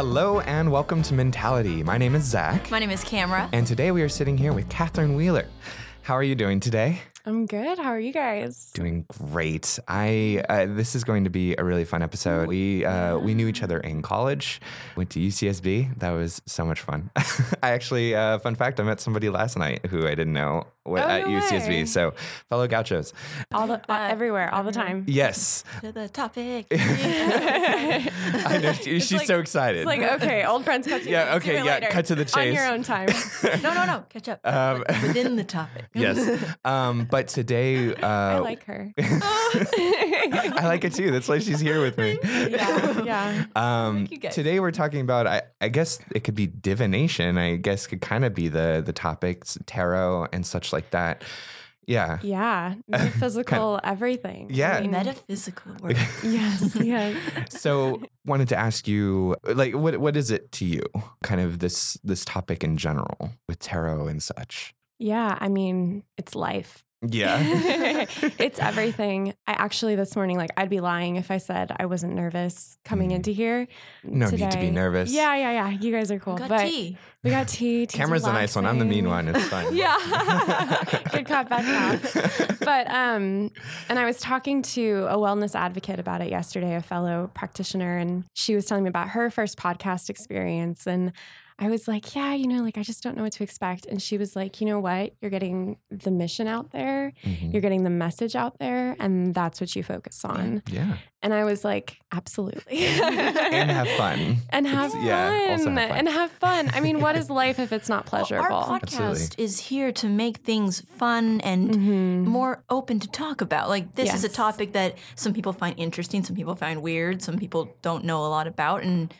Hello and welcome to Mentality. My name is Zach. My name is Camera. And today we are sitting here with Catherine Wehler. How are you doing today? I'm good. How are you guys? Doing great. This is going to be a really fun episode. We knew each other in college. Went to UCSB. That was so much fun. I actually, fun fact, I met somebody last night who I didn't know at UCSB. Way. So fellow gauchos. Everywhere, all the time. Yes. To the topic. I know, she's like, so excited. It's like, okay, old friends, cut to the chase. Yeah, okay, yeah, later. Cut to the chase. On your own time. No, catch up. Within the topic. Yes. But today... I like her. I like it too. That's why she's here with me. Yeah. Today we're talking about, I guess it could be divination. I guess could kind of be the topics, tarot and such like that. Yeah. Yeah. Metaphysical kind of, everything. Yeah. I mean, metaphysical work. Yes. So wanted to ask you, like, what is it to you? Kind of this topic in general with tarot and such. Yeah. I mean, it's life. Yeah. It's everything. I actually this morning, like, I'd be lying if I said I wasn't nervous coming into here. No today. Need to be nervous. Yeah. You guys are cool. We got tea. Camera's the nice one. I'm the mean one. It's fine. Yeah. Good cop, bad cop. But, and I was talking to a wellness advocate about it yesterday, a fellow practitioner, and she was telling me about her first podcast experience. And I was like, yeah, you know, like, I just don't know what to expect. And she was like, you know what? You're getting the mission out there. Mm-hmm. You're getting the message out there. And that's what you focus on. Yeah. And I was like, absolutely. And have fun. Yeah, also have fun. And have fun. I mean, what is life if it's not pleasurable? Well, our podcast is here to make things fun and more open to talk about. Like, this is a topic that some people find interesting, some people find weird, some people don't know a lot about. And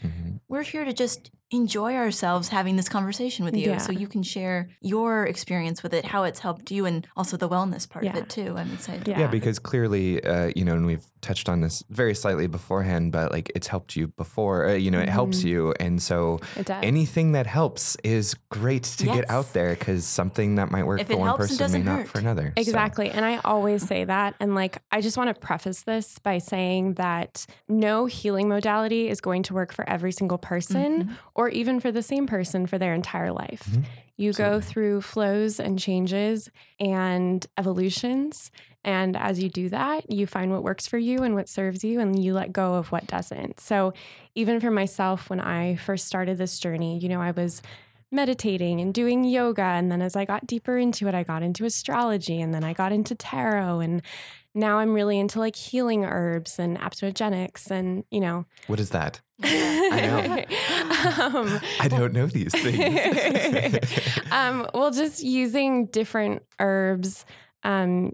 we're here to just... enjoy ourselves having this conversation with you so you can share your experience with it, how it's helped you, and also the wellness part of it too. I'm excited. Yeah, because clearly, you know, and we've touched on this very slightly beforehand, but like it's helped you before, you know, it helps you. And so anything that helps is great to get out there because something that might work for one person may not for another. Exactly. So. And I always say that. And like, I just want to preface this by saying that no healing modality is going to work for every single person or even for the same person for their entire life. You go through flows and changes and evolutions. And as you do that, you find what works for you and what serves you, and you let go of what doesn't. So even for myself, when I first started this journey, you know, I was meditating and doing yoga. And then as I got deeper into it, I got into astrology, and then I got into tarot, and now I'm really into like healing herbs and apologetics and, you know. What is that? I know. I don't know these things. Well, just using different herbs,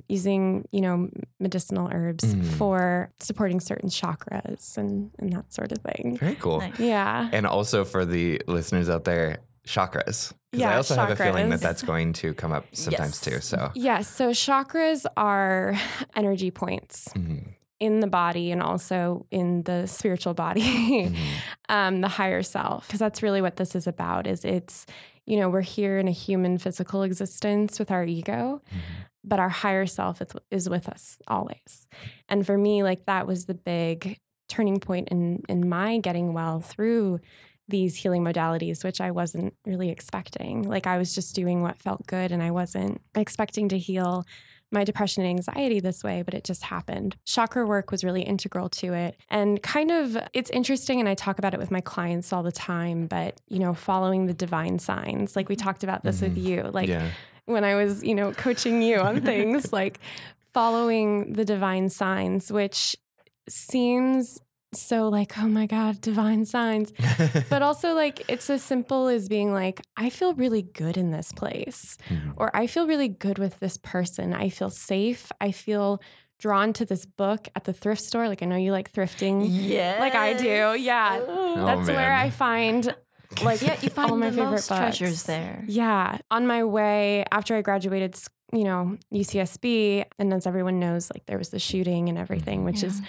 using, you know, medicinal herbs for supporting certain chakras and that sort of thing. Very cool. Nice. Yeah. And also for the listeners out there, chakras. Yeah, I also have a feeling that that's going to come up sometimes too. So so chakras are energy points in the body and also in the spiritual body, the higher self, because that's really what this is about. Is it's, you know, we're here in a human physical existence with our ego, but our higher self is with us always. And for me, like that was the big turning point in my getting well through these healing modalities, which I wasn't really expecting. Like I was just doing what felt good and I wasn't expecting to heal my depression and anxiety this way, but it just happened. Chakra work was really integral to it. And kind of, it's interesting, and I talk about it with my clients all the time, but, you know, following the divine signs, like we talked about this with you, like when I was, you know, coaching you on things, like following the divine signs, which seems so like, oh my God, divine signs. But also like, it's as simple as being like, I feel really good in this place, or I feel really good with this person. I feel safe. I feel drawn to this book at the thrift store. Like I know you like thrifting. Yeah. Like I do. Yeah. Oh, that's where I find like you find all my favorite books. Treasures there. Yeah. On my way, after I graduated school, you know, UCSB, and as everyone knows, like there was the shooting and everything, which is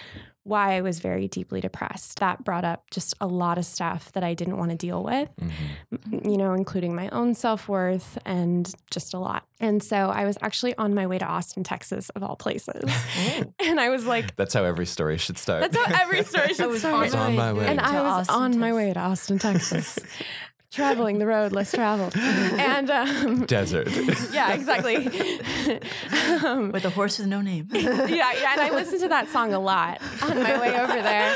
why I was very deeply depressed. That brought up just a lot of stuff that I didn't want to deal with, mm-hmm. you know, including my own self-worth and just a lot. And so I was actually on my way to Austin, Texas, of all places. And I was like... That's how every story should start. That's how every story should start. I was on my way. And I was on my way to Austin, Texas. Traveling the road less traveled. And desert. Yeah, exactly. With a horse with no name. Yeah, and I listened to that song a lot on my way over there.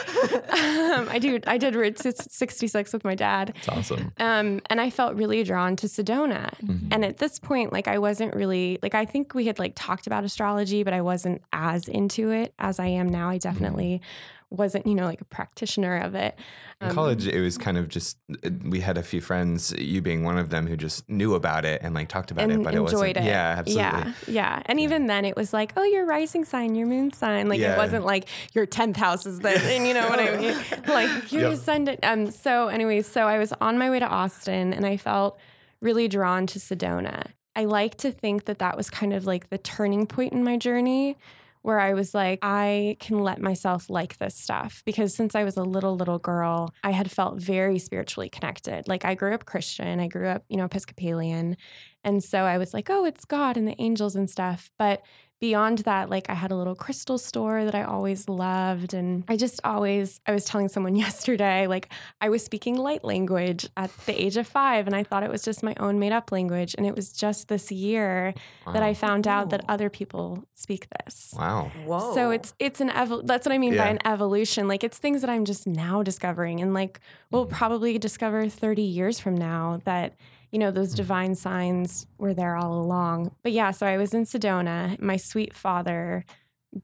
I did Route 66 with my dad. That's awesome. And I felt really drawn to Sedona. Mm-hmm. And at this point, like, I wasn't really, like, I think we had, like, talked about astrology, but I wasn't as into it as I am now. I definitely... Mm-hmm. wasn't, you know, like a practitioner of it. In college, it was kind of just, we had a few friends, you being one of them, who just knew about it and like talked about it, but it wasn't. It. Yeah, absolutely. Yeah. And even then it was like, oh, your rising sign, your moon sign. Like it wasn't like your 10th house is this, and you know what I mean? Like your ascendant. So I was on my way to Austin and I felt really drawn to Sedona. I like to think that that was kind of like the turning point in my journey, where I was like, I can let myself like this stuff. Because since I was a little girl, I had felt very spiritually connected. Like I grew up Christian, I grew up, you know, Episcopalian. And so I was like, oh, it's God and the angels and stuff. But beyond that, like I had a little crystal store that I always loved. And I was telling someone yesterday, like I was speaking light language at the age of 5 and I thought it was just my own made up language. And it was just this year that I found out that other people speak this. Wow. Whoa. So it's an that's what I mean by an evolution. Like it's things that I'm just now discovering and like we'll probably discover 30 years from now that, you know, those divine signs were there all along. But yeah, so I was in Sedona. My sweet father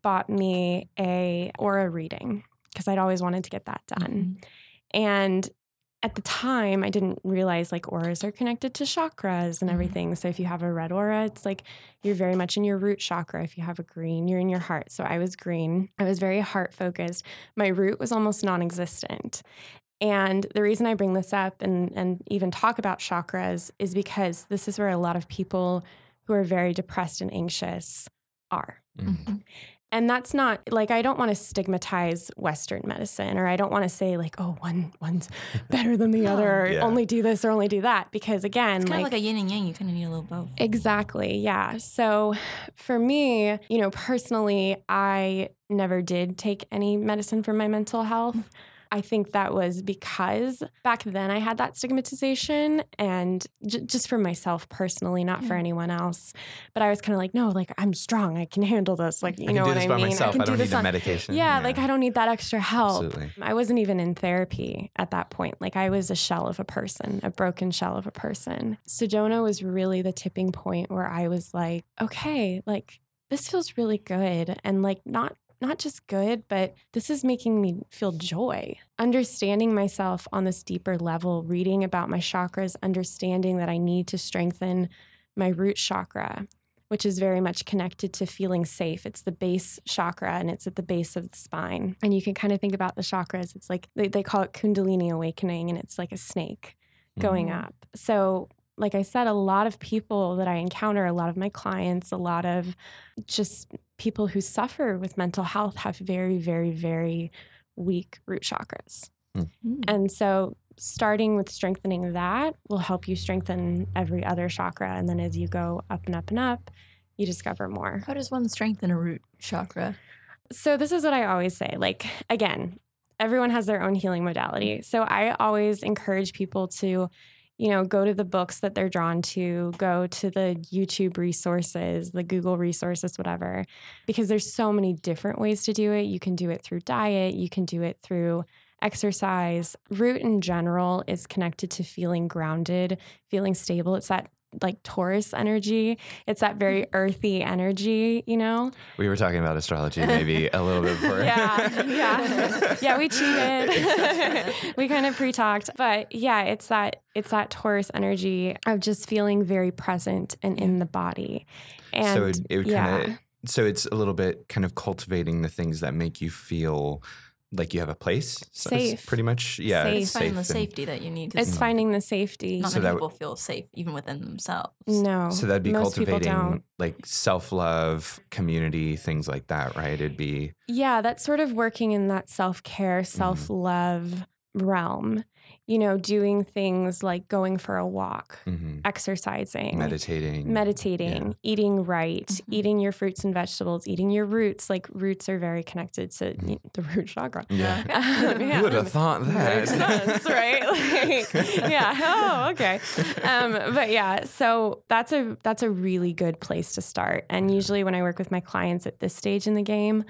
bought me a aura reading because I'd always wanted to get that done. Mm-hmm. And at the time, I didn't realize like auras are connected to chakras and everything. So if you have a red aura, it's like you're very much in your root chakra. If you have a green, you're in your heart. So I was green. I was very heart focused. My root was almost non-existent. And the reason I bring this up and even talk about chakras is because this is where a lot of people who are very depressed and anxious are. Mm-hmm. And that's not like, I don't want to stigmatize Western medicine, or I don't want to say like, oh, one's better than the other, or only do this or only do that. Because again, it's kind of like a yin and yang, you kind of need a little both. Exactly. Yeah. So for me, you know, personally, I never did take any medicine for my mental health. I think that was because back then I had that stigmatization and just for myself personally, not for anyone else. But I was kind of like, no, like I'm strong. I can handle this. Like, you know what I mean? I can do this by myself. I don't need the medication. Yeah, like I don't need that extra help. Absolutely. I wasn't even in therapy at that point. Like I was a shell of a person, a broken shell of a person. Sedona was really the tipping point where I was like, okay, like this feels really good. And like not just good, but this is making me feel joy. Understanding myself on this deeper level, reading about my chakras, understanding that I need to strengthen my root chakra, which is very much connected to feeling safe. It's the base chakra and it's at the base of the spine. And you can kind of think about the chakras. It's like they call it Kundalini awakening and it's like a snake going up. So like I said, a lot of people that I encounter, a lot of my clients, a lot of just people who suffer with mental health have very, very, very weak root chakras. Mm-hmm. And so starting with strengthening that will help you strengthen every other chakra. And then as you go up and up and up, you discover more. How does one strengthen a root chakra? So this is what I always say. Like, again, everyone has their own healing modality. So I always encourage people to, you know, go to the books that they're drawn to, go to the YouTube resources, the Google resources, whatever, because there's so many different ways to do it. You can do it through diet. You can do it through exercise. Root in general is connected to feeling grounded, feeling stable. It's that like Taurus energy. It's that very earthy energy, you know? We were talking about astrology maybe a little bit before. Yeah, we cheated. We kind of pre-talked. But yeah, it's that Taurus energy of just feeling very present and in the body. And so it would kind of, so it's a little bit kind of cultivating the things that make you feel like you have a place. So safe. Pretty much, yeah. Safe. It's finding the safety that you need. It's finding the safety. Not so that people feel safe even within themselves. No. So that'd be cultivating like self-love, community, things like that, right? It'd be. Yeah, that's sort of working in that self-care, self-love realm. You know, doing things like going for a walk, exercising, meditating, eating right, eating your fruits and vegetables, eating your roots. Like roots are very connected to the root chakra. Yeah. Who would have thought that? Makes sense, right? Like, yeah. Oh, okay. But yeah, so that's a really good place to start. And usually when I work with my clients at this stage in the game,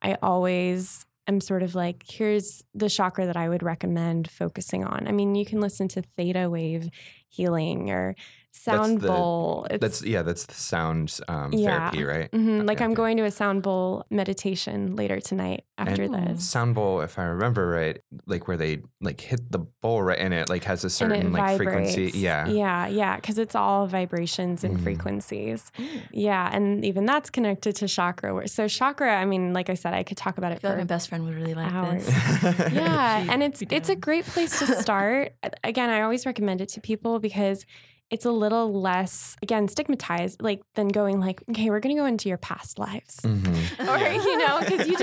I always I'm sort of like, here's the chakra that I would recommend focusing on. I mean, you can listen to theta wave healing or sound bowl. That's the sound therapy, right? Mm-hmm. Okay, I'm going to a sound bowl meditation later tonight after this. Sound bowl, if I remember right, like where they like hit the bowl right and it like has a certain like vibrates. Frequency. Yeah. Yeah, yeah, because it's all vibrations and frequencies. Yeah, and even that's connected to chakra. So chakra, I mean, like I said, I could talk about it for hours. I feel like my best friend would really like this. Yeah, and it's a great place to start. Again, I always recommend it to people because it's a little less, again, stigmatized, like than going like, okay, we're going to go into your past lives, or you know, because you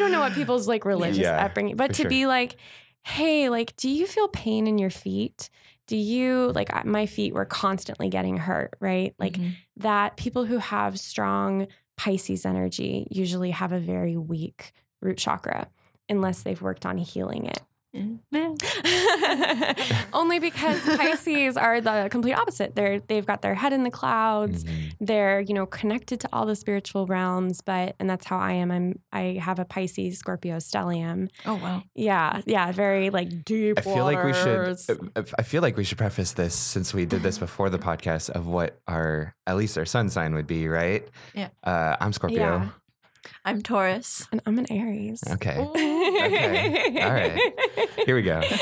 don't know what people's like religious upbringing. But to be like, hey, like, do you feel pain in your feet? Do you like my feet were constantly getting hurt, right? Like that. People who have strong Pisces energy usually have a very weak root chakra unless they've worked on healing it. Only because Pisces are the complete opposite. They've got their head in the clouds. They're, you know, connected to all the spiritual realms, and that's how I am. I have a Pisces Scorpio stellium. Oh wow. Yeah. Yeah. Very like deep. I feel like we should preface this since we did this before the podcast of what at least our sun sign would be, right? Yeah. I'm Scorpio. Yeah. I'm Taurus. And I'm an Aries. Okay. All right. Here we go. This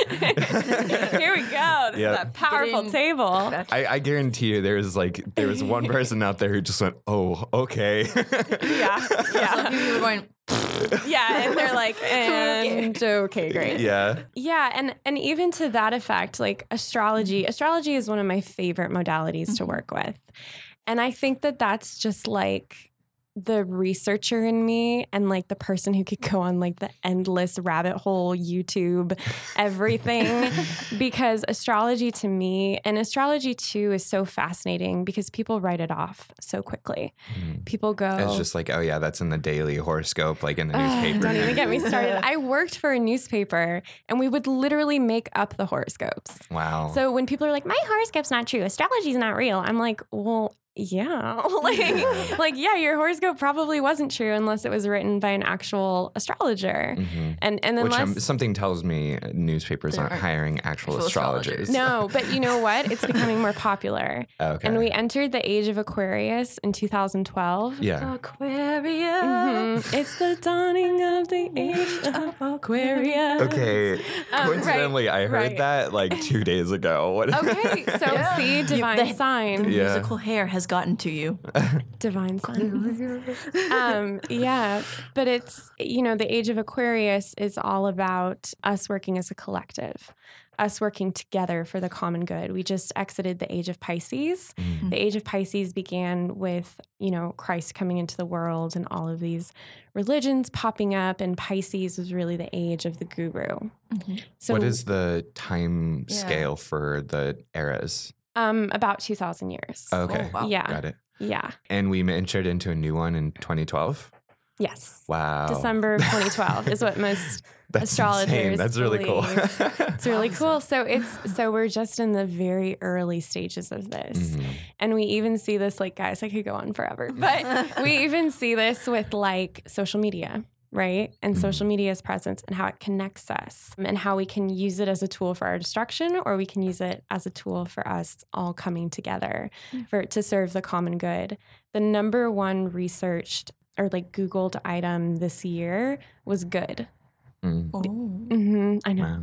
is a powerful table. I guarantee you there was one person out there who just went, oh, okay. Yeah. Yeah. Some people were going, yeah, and they're like, and okay, great. Yeah. Yeah, and even to that effect, like astrology is one of my favorite modalities to work with. And I think that that's just like the researcher in me and like the person who could go on like the endless rabbit hole, YouTube, everything, because astrology to me, and astrology too, is so fascinating because people write it off so quickly. People go, it's just like, oh yeah, that's in the daily horoscope, like in the newspaper. Don't even get me started. I worked for a newspaper and we would literally make up the horoscopes. Wow. So when people are like, my horoscope's not true, astrology's not real, I'm like, well, yeah. like, your horoscope probably wasn't true unless it was written by an actual astrologer. And unless something tells me newspapers aren't hiring actual astrologers. No, but you know what? It's becoming more popular. Okay. And we entered the age of Aquarius in 2012. Yeah. Aquarius. It's the dawning of the age of Aquarius. Okay. Coincidentally, I heard that like 2 days ago. Okay. So see, divine sign. The musical hair has gotten to you. Divine sign. Yeah, but it's, you know, the age of Aquarius is all about us working as a collective, us working together for the common good. We just exited the age of Pisces. The age of Pisces began with, you know, Christ coming into the world and all of these religions popping up, and Pisces was really the age of the guru. So what is the time scale for the eras? About 2,000 years. Okay. Oh, wow. Yeah. Got it. Yeah. And we entered into a new one in 2012? Yes. Wow. December of 2012 is what most astrologers believe. That's really cool. It's really cool. So we're just in the very early stages of this. And we even see this, like, guys, I could go on forever, but we even see this with like social media. Right? And social media's presence and how it connects us and how we can use it as a tool for our destruction, or we can use it as a tool for us all coming together to serve the common good. The number one researched or like Googled item this year was good. I know. Wow.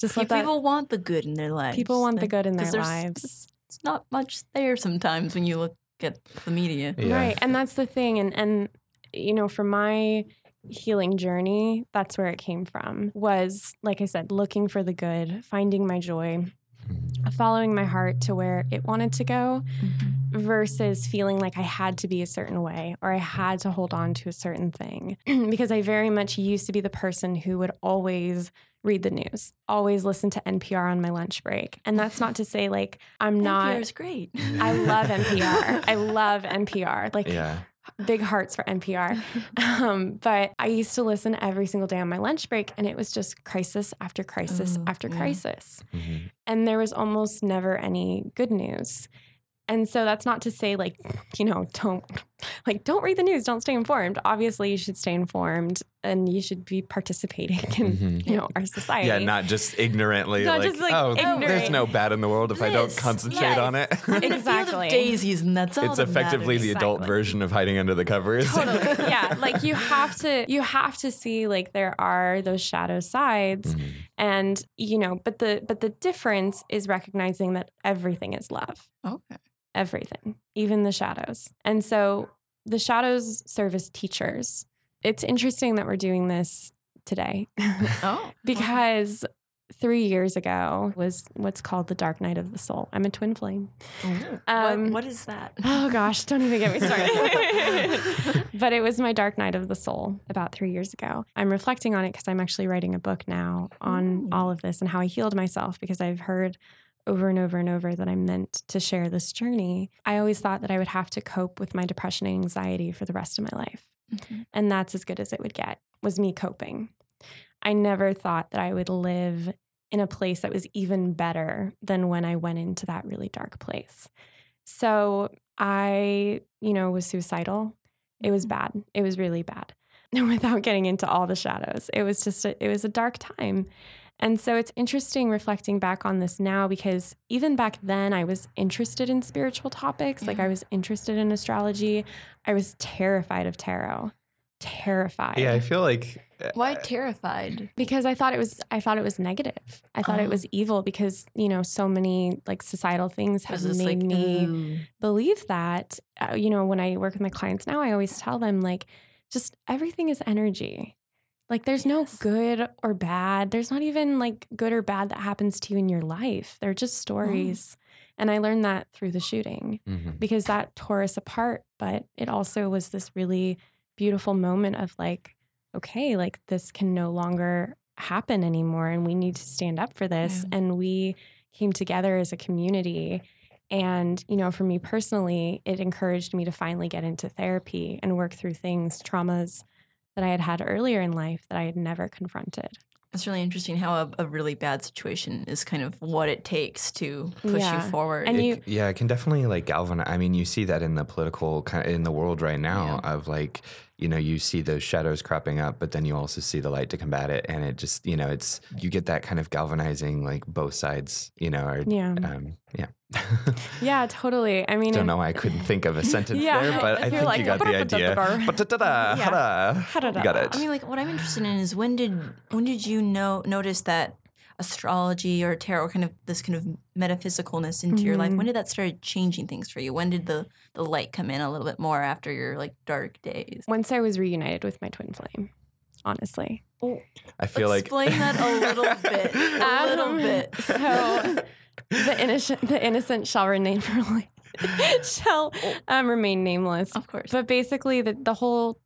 Just like people want the good in their lives. People want the good in their lives. It's not much there sometimes when you look at the media. Yeah. Right. And that's the thing. And you know, for my healing journey, that's where it came from, was, like I said, looking for the good, finding my joy, following my heart to where it wanted to go, mm-hmm. versus feeling like I had to be a certain way or I had to hold on to a certain thing. Because I very much used to be the person who would always read the news, always listen to NPR on my lunch break. And that's not to say like I'm not... NPR is great. I love NPR. I love NPR. Like, yeah. Big hearts for NPR. But I used to listen every single day on my lunch break, and it was just crisis after crisis after crisis. Mm-hmm. And there was almost never any good news. And so that's not to say like, you know, don't read the news, don't stay informed. Obviously you should stay informed and you should be participating in, mm-hmm. you know, our society. Yeah, not just ignorantly. Not like, just like, oh, ignorant. There's no bad in the world if I don't concentrate on it. Exactly. Daisies, and that's all. It's effectively the adult version of hiding under the covers. Totally. Yeah, like you have to see like there are those shadow sides, mm-hmm. and you know, but the difference is recognizing that everything is love. Okay. Everything, even the shadows. And so the shadows serve as teachers. It's interesting that we're doing this today. Oh. Because 3 years ago was what's called the dark night of the soul. I'm a twin flame. Oh. What is that? Oh gosh, don't even get me started. But it was my dark night of the soul about 3 years ago. I'm reflecting on it because I'm actually writing a book now on all of this and how I healed myself, because I've heard over and over and over that I meant to share this journey. I always thought that I would have to cope with my depression and anxiety for the rest of my life. Mm-hmm. And that's as good as it would get, was me coping. I never thought that I would live in a place that was even better than when I went into that really dark place. So I, you know, was suicidal. It was bad. It was really bad. Without getting into all the shadows, it was just, it was a dark time. And so it's interesting reflecting back on this now, because even back then I was interested in spiritual topics. Yeah. Like I was interested in astrology. I was terrified of tarot. Terrified. Yeah, I feel like... Why terrified? Because I thought it was negative. I thought it was evil, because, you know, so many like societal things have made me believe that. You know, when I work with my clients now, I always tell them like, just everything is energy. Like there's no good or bad. There's not even like good or bad that happens to you in your life. They're just stories. And I learned that through the shooting, mm-hmm. because that tore us apart. But it also was this really beautiful moment of like, okay, like this can no longer happen anymore. And we need to stand up for this. Yeah. And we came together as a community. And, you know, for me personally, it encouraged me to finally get into therapy and work through things, traumas, that I had earlier in life that I had never confronted. It's really interesting how a really bad situation is kind of what it takes to push you forward. And it can definitely like galvanize. I mean, you see that in the political, in the world right now, of like, you know, you see those shadows cropping up, but then you also see the light to combat it. And it just, you know, it's, you get that kind of galvanizing, like both sides, you know, are, yeah, totally. I mean, don't know why I couldn't think of a sentence there, but I think like, you got the idea. You got it. I mean, like, what I'm interested in is when did you notice that astrology or tarot, kind of this kind of metaphysicalness into your life? When did that start changing things for you? When did the light come in a little bit more after your like dark days? Once I was reunited with my twin flame, honestly. Oh, I feel explain like explain that a little bit. So. The innocent shall remain remain nameless. Of course. But basically the whole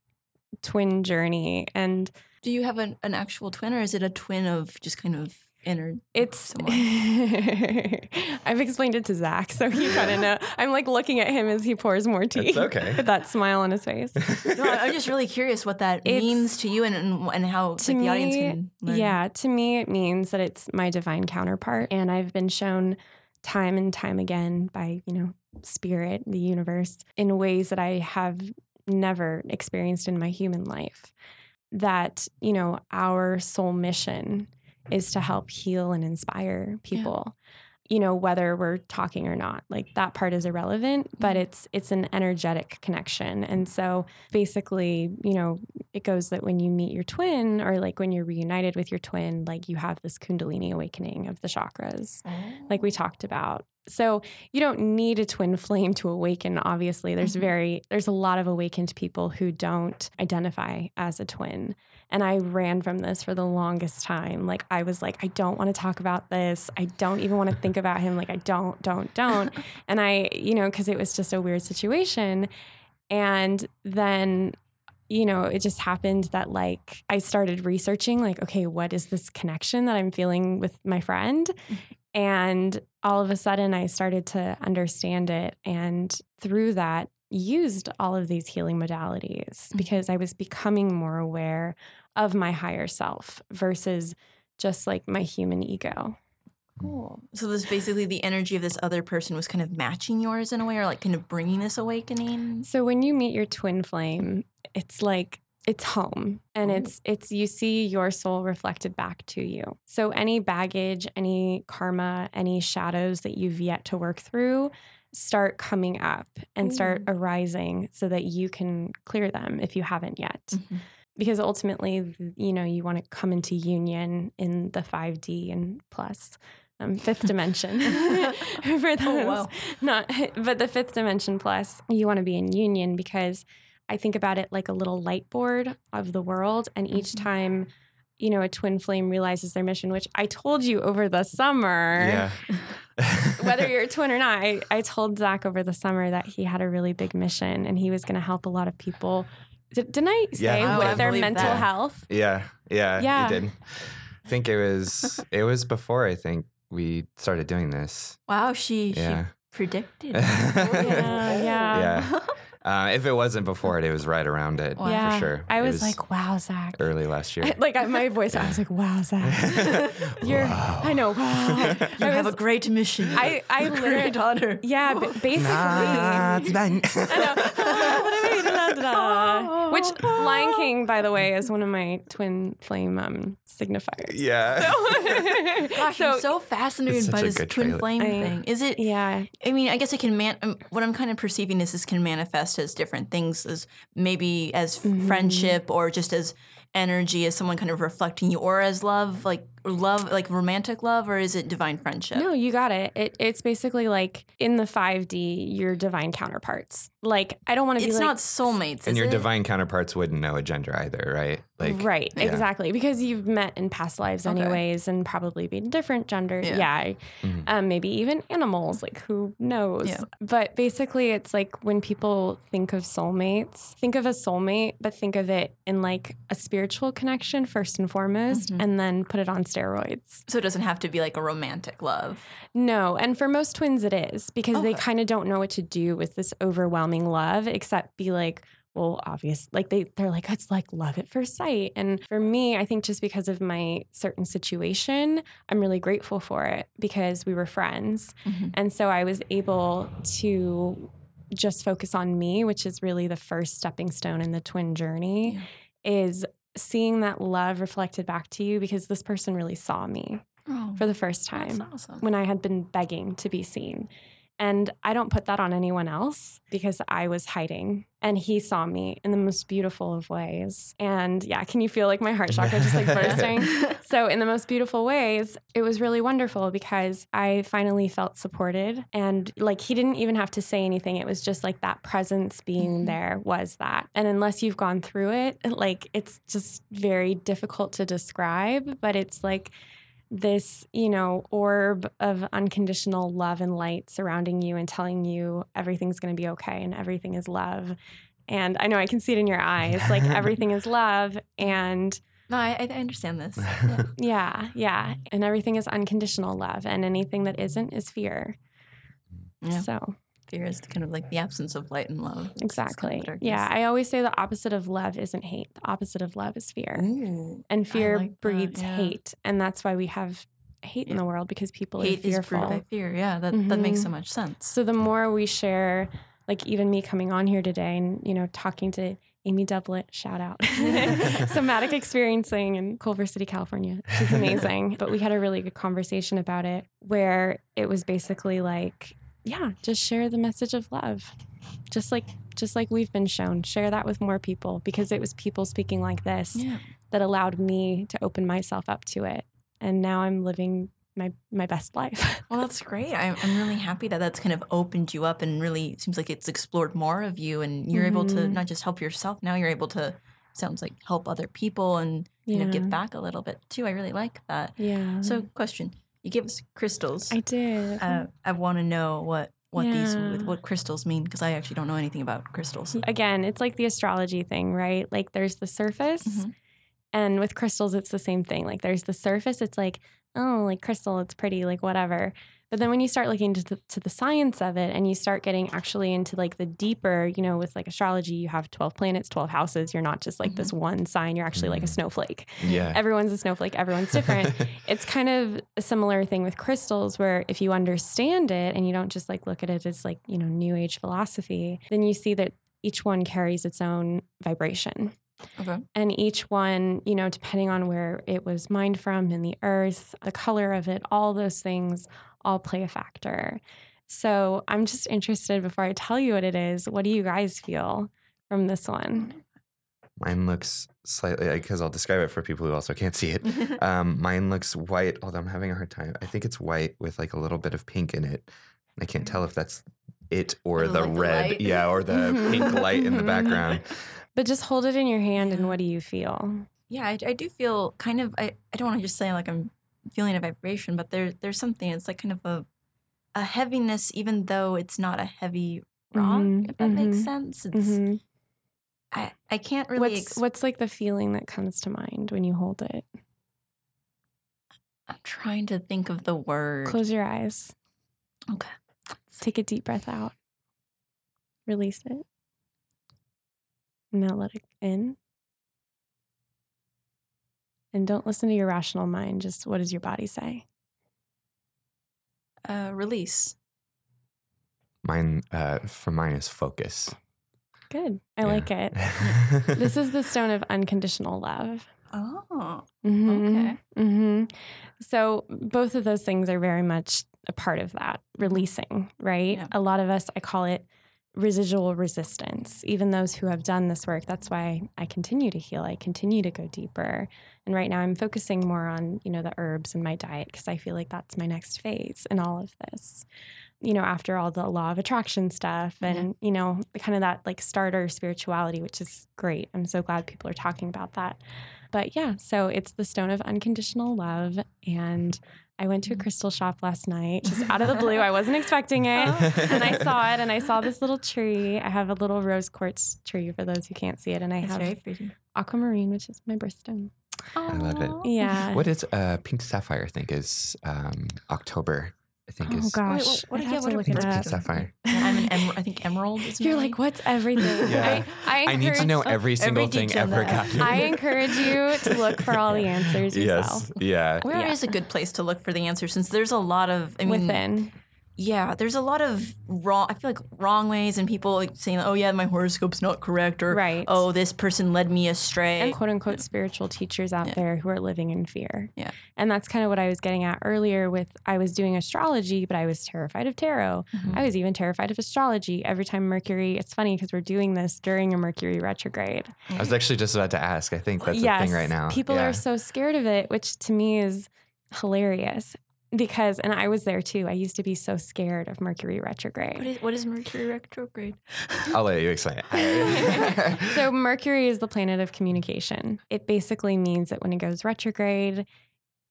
twin journey. And do you have an actual twin, or is it a twin of just kind of inner? It's I've explained it to Zach, so he kind of knows. I'm like looking at him as he pours more tea. It's okay. With that smile on his face. No, I'm just really curious what that means to you, and how to like, the audience can learn. Yeah, to me it means that it's my divine counterpart, and I've been shown time and time again by, you know, spirit, the universe, in ways that I have never experienced in my human life, that, you know, our soul mission is to help heal and inspire people, you know, whether we're talking or not. Like that part is irrelevant, but it's an energetic connection. And so basically, you know, it goes that when you meet your twin, or like when you're reunited with your twin, like you have this Kundalini awakening of the chakras, like we talked about. So you don't need a twin flame to awaken, obviously. There's a lot of awakened people who don't identify as a twin. And I ran from this for the longest time. Like, I was like, I don't want to talk about this. I don't even want to think about him. Like, I don't. And I, you know, because it was just a weird situation. And then, you know, it just happened that, like, I started researching, like, okay, what is this connection that I'm feeling with my friend? And all of a sudden I started to understand it. And through that, used all of these healing modalities because I was becoming more aware of my higher self versus just like my human ego. Cool. So this basically the energy of this other person was kind of matching yours in a way, or like kind of bringing this awakening. So when you meet your twin flame, it's like, it's home, and it's you see your soul reflected back to you. So any baggage, any karma, any shadows that you've yet to work through start coming up and start arising so that you can clear them if you haven't yet. Mm-hmm. Because ultimately, you know, you want to come into union in the 5D and plus fifth dimension for those. Oh, wow. But the fifth dimension plus, you want to be in union because I think about it like a little light board of the world. And each time, you know, a twin flame realizes their mission, which I told you over the summer, whether you're a twin or not, I told Zach over the summer that he had a really big mission and he was going to help a lot of people. Didn't I say with their mental health? Yeah, you did. I think it was before I think we started doing this. Wow, she predicted. Yeah. If it wasn't before it was right around it, for sure. I was like, wow, Zach. Early last year. I was like, wow, Zach. I know, wow. You have a great mission. I learned honor. Yeah, basically. I know. Which Lion King, by the way, is one of my twin flame signifiers. Yeah. So, gosh, I'm so fascinated by this twin flame thing. Is it? Yeah. I mean, I guess it can what I'm kind of perceiving is this can manifest as different things, as maybe as friendship or just as energy, as someone kind of reflecting you, or as love, like romantic love, or is it divine friendship? No, you got it. It's basically like in the 5D, your divine counterparts. Like, I don't want to be like... It's not soulmates, and your divine counterparts wouldn't know a gender either, right? Like, right, exactly. Because you've met in past lives anyways and probably been different genders. Yeah. Maybe even animals. Like, who knows? Yeah. But basically, it's like when people think of soulmates, think of a soulmate, but think of it in like a spiritual connection first and foremost, and then put it on steroids. So it doesn't have to be like a romantic love. No. And for most twins, it is because they kind of don't know what to do with this overwhelming love, except be like, well, obvious. Like they're like, it's like love at first sight. And for me, I think just because of my certain situation, I'm really grateful for it because we were friends. Mm-hmm. And so I was able to just focus on me, which is really the first stepping stone in the twin journey, is seeing that love reflected back to you because this person really saw me for the first time. That's awesome. When I had been begging to be seen. And I don't put that on anyone else because I was hiding and he saw me in the most beautiful of ways. And yeah, can you feel like my heart chakra just like bursting? So in the most beautiful ways, it was really wonderful because I finally felt supported and like he didn't even have to say anything. It was just like that presence being there was that. And unless you've gone through it, like it's just very difficult to describe, but it's like this, you know, orb of unconditional love and light surrounding you and telling you everything's going to be okay and everything is love. And I know I can see it in your eyes, like everything is love. And no, I understand this. Yeah. And everything is unconditional love, and anything that isn't is fear. Yeah. So fear is kind of like the absence of light and love. Exactly. Kind of I always say the opposite of love isn't hate. The opposite of love is fear. Ooh, and fear breeds hate. And that's why we have hate in the world, because people are fearful. Hate is breeded by fear. Yeah, that makes so much sense. So the more we share, like even me coming on here today and, you know, talking to Amy Doublet, shout out, Somatic Experiencing in Culver City, California. She's amazing. But we had a really good conversation about it where it was basically like, yeah, just share the message of love. Just like we've been shown, share that with more people, because it was people speaking like this that allowed me to open myself up to it. And now I'm living my best life. Well, that's great. I'm really happy that that's kind of opened you up and really seems like it's explored more of you, and you're able to not just help yourself. Now you're able to, sounds like, help other people and kind of give back a little bit too. I really like that. Yeah. So question, you gave us crystals. I did. I want to know what crystals mean, because I actually don't know anything about crystals. Again, it's like the astrology thing, right? Like there's the surface, and with crystals, it's the same thing. Like there's the surface. It's like, oh, like crystal, it's pretty, like whatever. But then when you start looking to the science of it, and you start getting actually into like the deeper, you know, with like astrology, you have 12 planets, 12 houses. You're not just like this one sign. You're actually like a snowflake. Yeah. Everyone's a snowflake. Everyone's different. It's kind of a similar thing with crystals, where if you understand it and you don't just like look at it as like, you know, new age philosophy, then you see that each one carries its own vibration. Okay. And each one, you know, depending on where it was mined from in the earth, the color of it, all those things all play a factor. So I'm just interested, before I tell you what it is, what do you guys feel from this one? Mine looks slightly, because I'll describe it for people who also can't see it. Mine looks white, although I'm having a hard time. I think it's white with like a little bit of pink in it. I can't tell if that's it or the like red. The yeah, or the pink light in the background. But just hold it in your hand, and what do you feel? Yeah, I do feel kind of, I don't want to just say like I'm feeling a vibration, but there's something. It's like kind of a heaviness, even though it's not a heavy rock, if that makes sense. It's I can't really... What's like the feeling that comes to mind when you hold it? I'm trying to think of the word. Close your eyes. Okay. Take a deep breath out. Release it. Now let it in. And don't listen to your rational mind. Just what does your body say? Release. Mine, for mine is focus. Good. I like it. This is the stone of unconditional love. Oh, okay. So both of those things are very much a part of that. Releasing, right? Yeah. A lot of us, I call it residual resistance. Even those who have done this work, that's why I continue to heal. I continue to go deeper. And right now I'm focusing more on, you know, the herbs in my diet, because I feel like that's my next phase in all of this. You know, after all the law of attraction stuff and, you know, kind of that like starter spirituality, which is great. I'm so glad people are talking about that. But yeah, so it's the stone of unconditional love. And I went to a crystal shop last night, just out of the blue. I wasn't expecting it. And I saw it, and I saw this little tree. I have a little rose quartz tree for those who can't see it. And I have aquamarine, which is my birthstone. I love it. Yeah. What is pink sapphire, I think, is October. I think is. Oh gosh! Wait, what I think it's pink sapphire. I'm an I think emerald. Is You're like, what's everything? Yeah. I need to know every single thing ever. I encourage you to look for all the answers yourself. Yes. Yeah. Where is a good place to look for the answers? Since there's a lot of within. Yeah, there's a lot of wrong. I feel like wrong ways, and people like saying, "Oh yeah, my horoscope's not correct," or "Oh, this person led me astray." And quote unquote spiritual teachers out there who are living in fear. Yeah, and that's kind of what I was getting at earlier. With I was doing astrology, but I was terrified of tarot. I was even terrified of astrology. Every time Mercury, it's funny because we're doing this during a Mercury retrograde. I was actually just about to ask. I think that's a thing right now. People are so scared of it, which to me is hilarious. Because, and I was there too. I used to be so scared of Mercury retrograde. What is Mercury retrograde? I'll let you explain it. So Mercury is the planet of communication. It basically means that when it goes retrograde,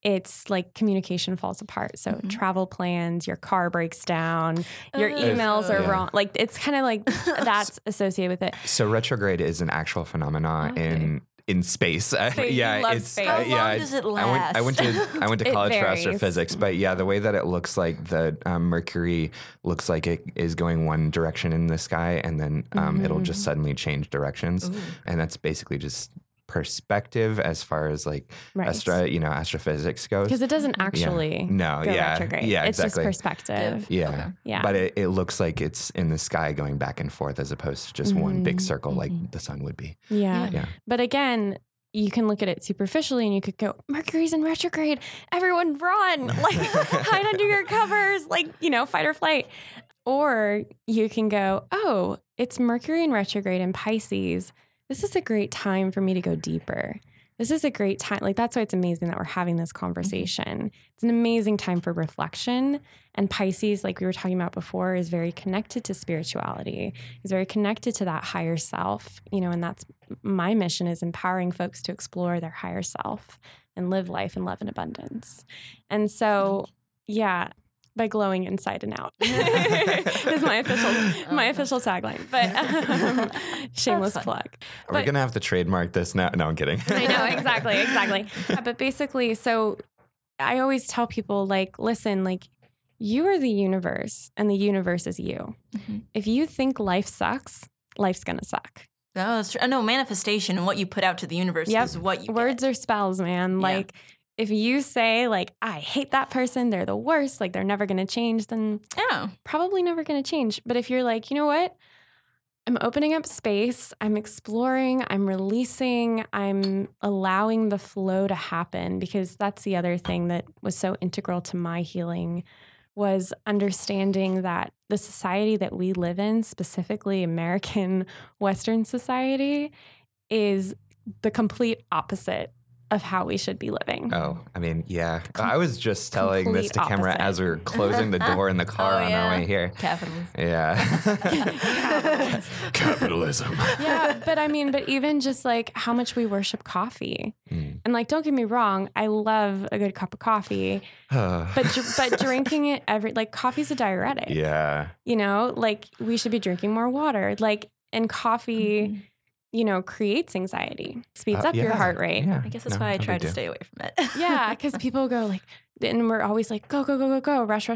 it's like communication falls apart. So travel plans, your car breaks down, your emails are wrong. Like it's kind of like that's associated with it. So retrograde is an actual phenomenon in space. Space. How long does it last? I went to college for astrophysics, but yeah, the way that it looks like the Mercury looks like it is going one direction in the sky, and then it'll just suddenly change directions. Ooh. And that's basically just perspective as far as like astrophysics goes, because it doesn't actually retrograde. It's just perspective. But it looks like it's in the sky going back and forth, as opposed to just one big circle like the sun would be. But again, you can look at it superficially, and you could go, Mercury's in retrograde, everyone run, like hide under your covers, like, you know, fight or flight. Or you can go, oh, it's Mercury in retrograde in Pisces. This is a great time for me to go deeper. this is a great time. Like, that's why it's amazing that we're having this conversation. Mm-hmm. It's an amazing time for reflection. And Pisces, like we were talking about before, is very connected to spirituality. Is very connected to that higher self, you know, and that's my mission, is empowering folks to explore their higher self and live life in love and abundance. And so, yeah, by glowing inside and out is my official tagline. But shameless plug. We're going to have to trademark this now. No, I'm kidding. I know, exactly. Yeah, but basically, so I always tell people, like, listen, like, you are the universe and the universe is you. Mm-hmm. If you think life sucks, life's going to suck. No, that's true. No, manifestation and what you put out to the universe is what you Words get. Are spells, man. Yeah. Like, if you say, like, I hate that person, they're the worst, like, they're never going to change, then probably never going to change. But if you're like, you know what? I'm opening up space, I'm exploring, I'm releasing, I'm allowing the flow to happen, because that's the other thing that was so integral to my healing, was understanding that the society that we live in, specifically American Western society, is the complete opposite of how we should be living. Oh, I mean, yeah. I was just telling this to camera as we were closing the door in the car our way here. Capitalism. Yeah. Capitalism. Yeah, but even just like how much we worship coffee. Mm. And like, don't get me wrong, I love a good cup of coffee. But drinking it like, coffee's a diuretic. Yeah. You know, like, we should be drinking more water. Like, and coffee... Mm. You know, creates anxiety, speeds up your heart rate. Yeah. I guess that's why I try to stay away from it. Yeah, because people go like, and we're always like, go, rush,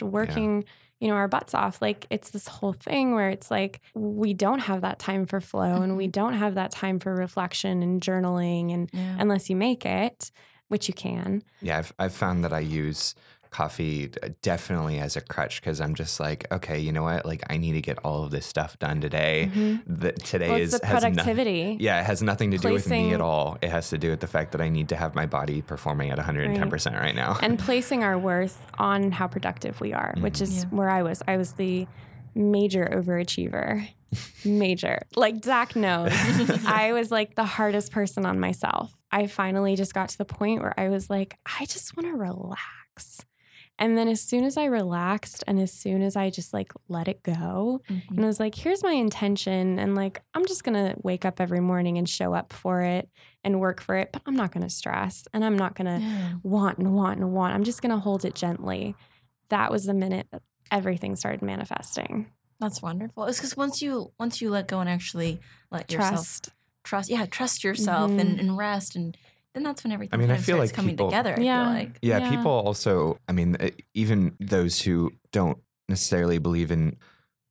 working, you know, our butts off. Like, it's this whole thing where it's like, we don't have that time for flow and we don't have that time for reflection and journaling, and unless you make it, which you can. Yeah, I've found that I use coffee definitely as a crutch, because I'm just like, okay, you know what? Like, I need to get all of this stuff done today. Mm-hmm. Today is the productivity. It has nothing to do with me at all. It has to do with the fact that I need to have my body performing at 110% right now. And placing our worth on how productive we are, which is where I was. I was the major overachiever. Major. Like, Zach knows. I was like the hardest person on myself. I finally just got to the point where I was like, I just want to relax. And then as soon as I relaxed and as soon as I just like let it go, mm-hmm. and I was like, here's my intention. And like, I'm just going to wake up every morning and show up for it and work for it. But I'm not going to stress, and I'm not going to want. I'm just going to hold it gently. That was the minute that everything started manifesting. That's wonderful. It's because once you let go and actually let trust yourself, mm-hmm. and rest, and then that's when everything starts coming together. People also, I mean, even those who don't necessarily believe in,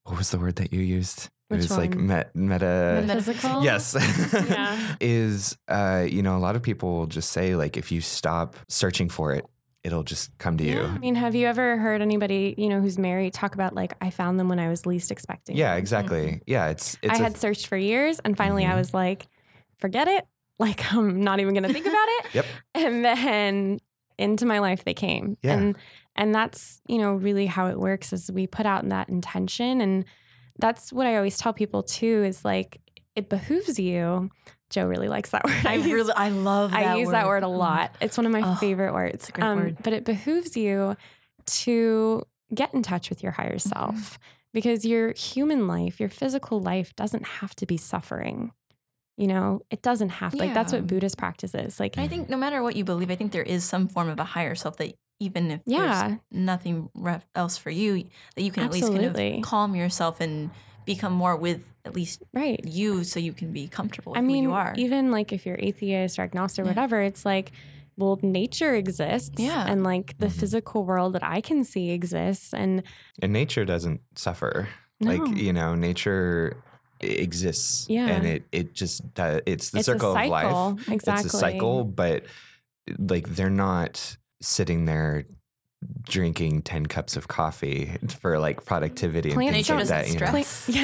what was the word that you used? Which it was one? Like metaphysical. Yes. Yeah. Is, you know, a lot of people will just say, like, if you stop searching for it, it'll just come to you. I mean, have you ever heard anybody, you know, who's married talk about, like, I found them when I was least expecting? Yeah, exactly. Mm-hmm. Yeah. It's I had searched for years, and finally I was like, forget it. Like, I'm not even going to think about it. Yep. And then into my life they came. Yeah. And that's, you know, really how it works, is we put out that intention. And that's what I always tell people too, is like, it behooves you. Joe really likes that word. I love that word. I use that word a lot. It's one of my favorite words. It's a great word. But it behooves you to get in touch with your higher self, mm-hmm. because your human life, your physical life doesn't have to be suffering. You know, it doesn't have to. Yeah. Like, that's what Buddhist practice is. Like, I think no matter what you believe, I think there is some form of a higher self that even if there's nothing else for you, that you can at least kind of calm yourself and become more with at least you, so you can be comfortable with who you are. Even like if you're atheist or agnostic or whatever, it's like, well, nature exists, and like the physical world that I can see exists, and nature doesn't suffer. No. Like, you know, nature exists, and it just does. It's the circle of life. Exactly, it's a cycle, but like, they're not sitting there drinking 10 cups of coffee for like productivity and things like that, you know?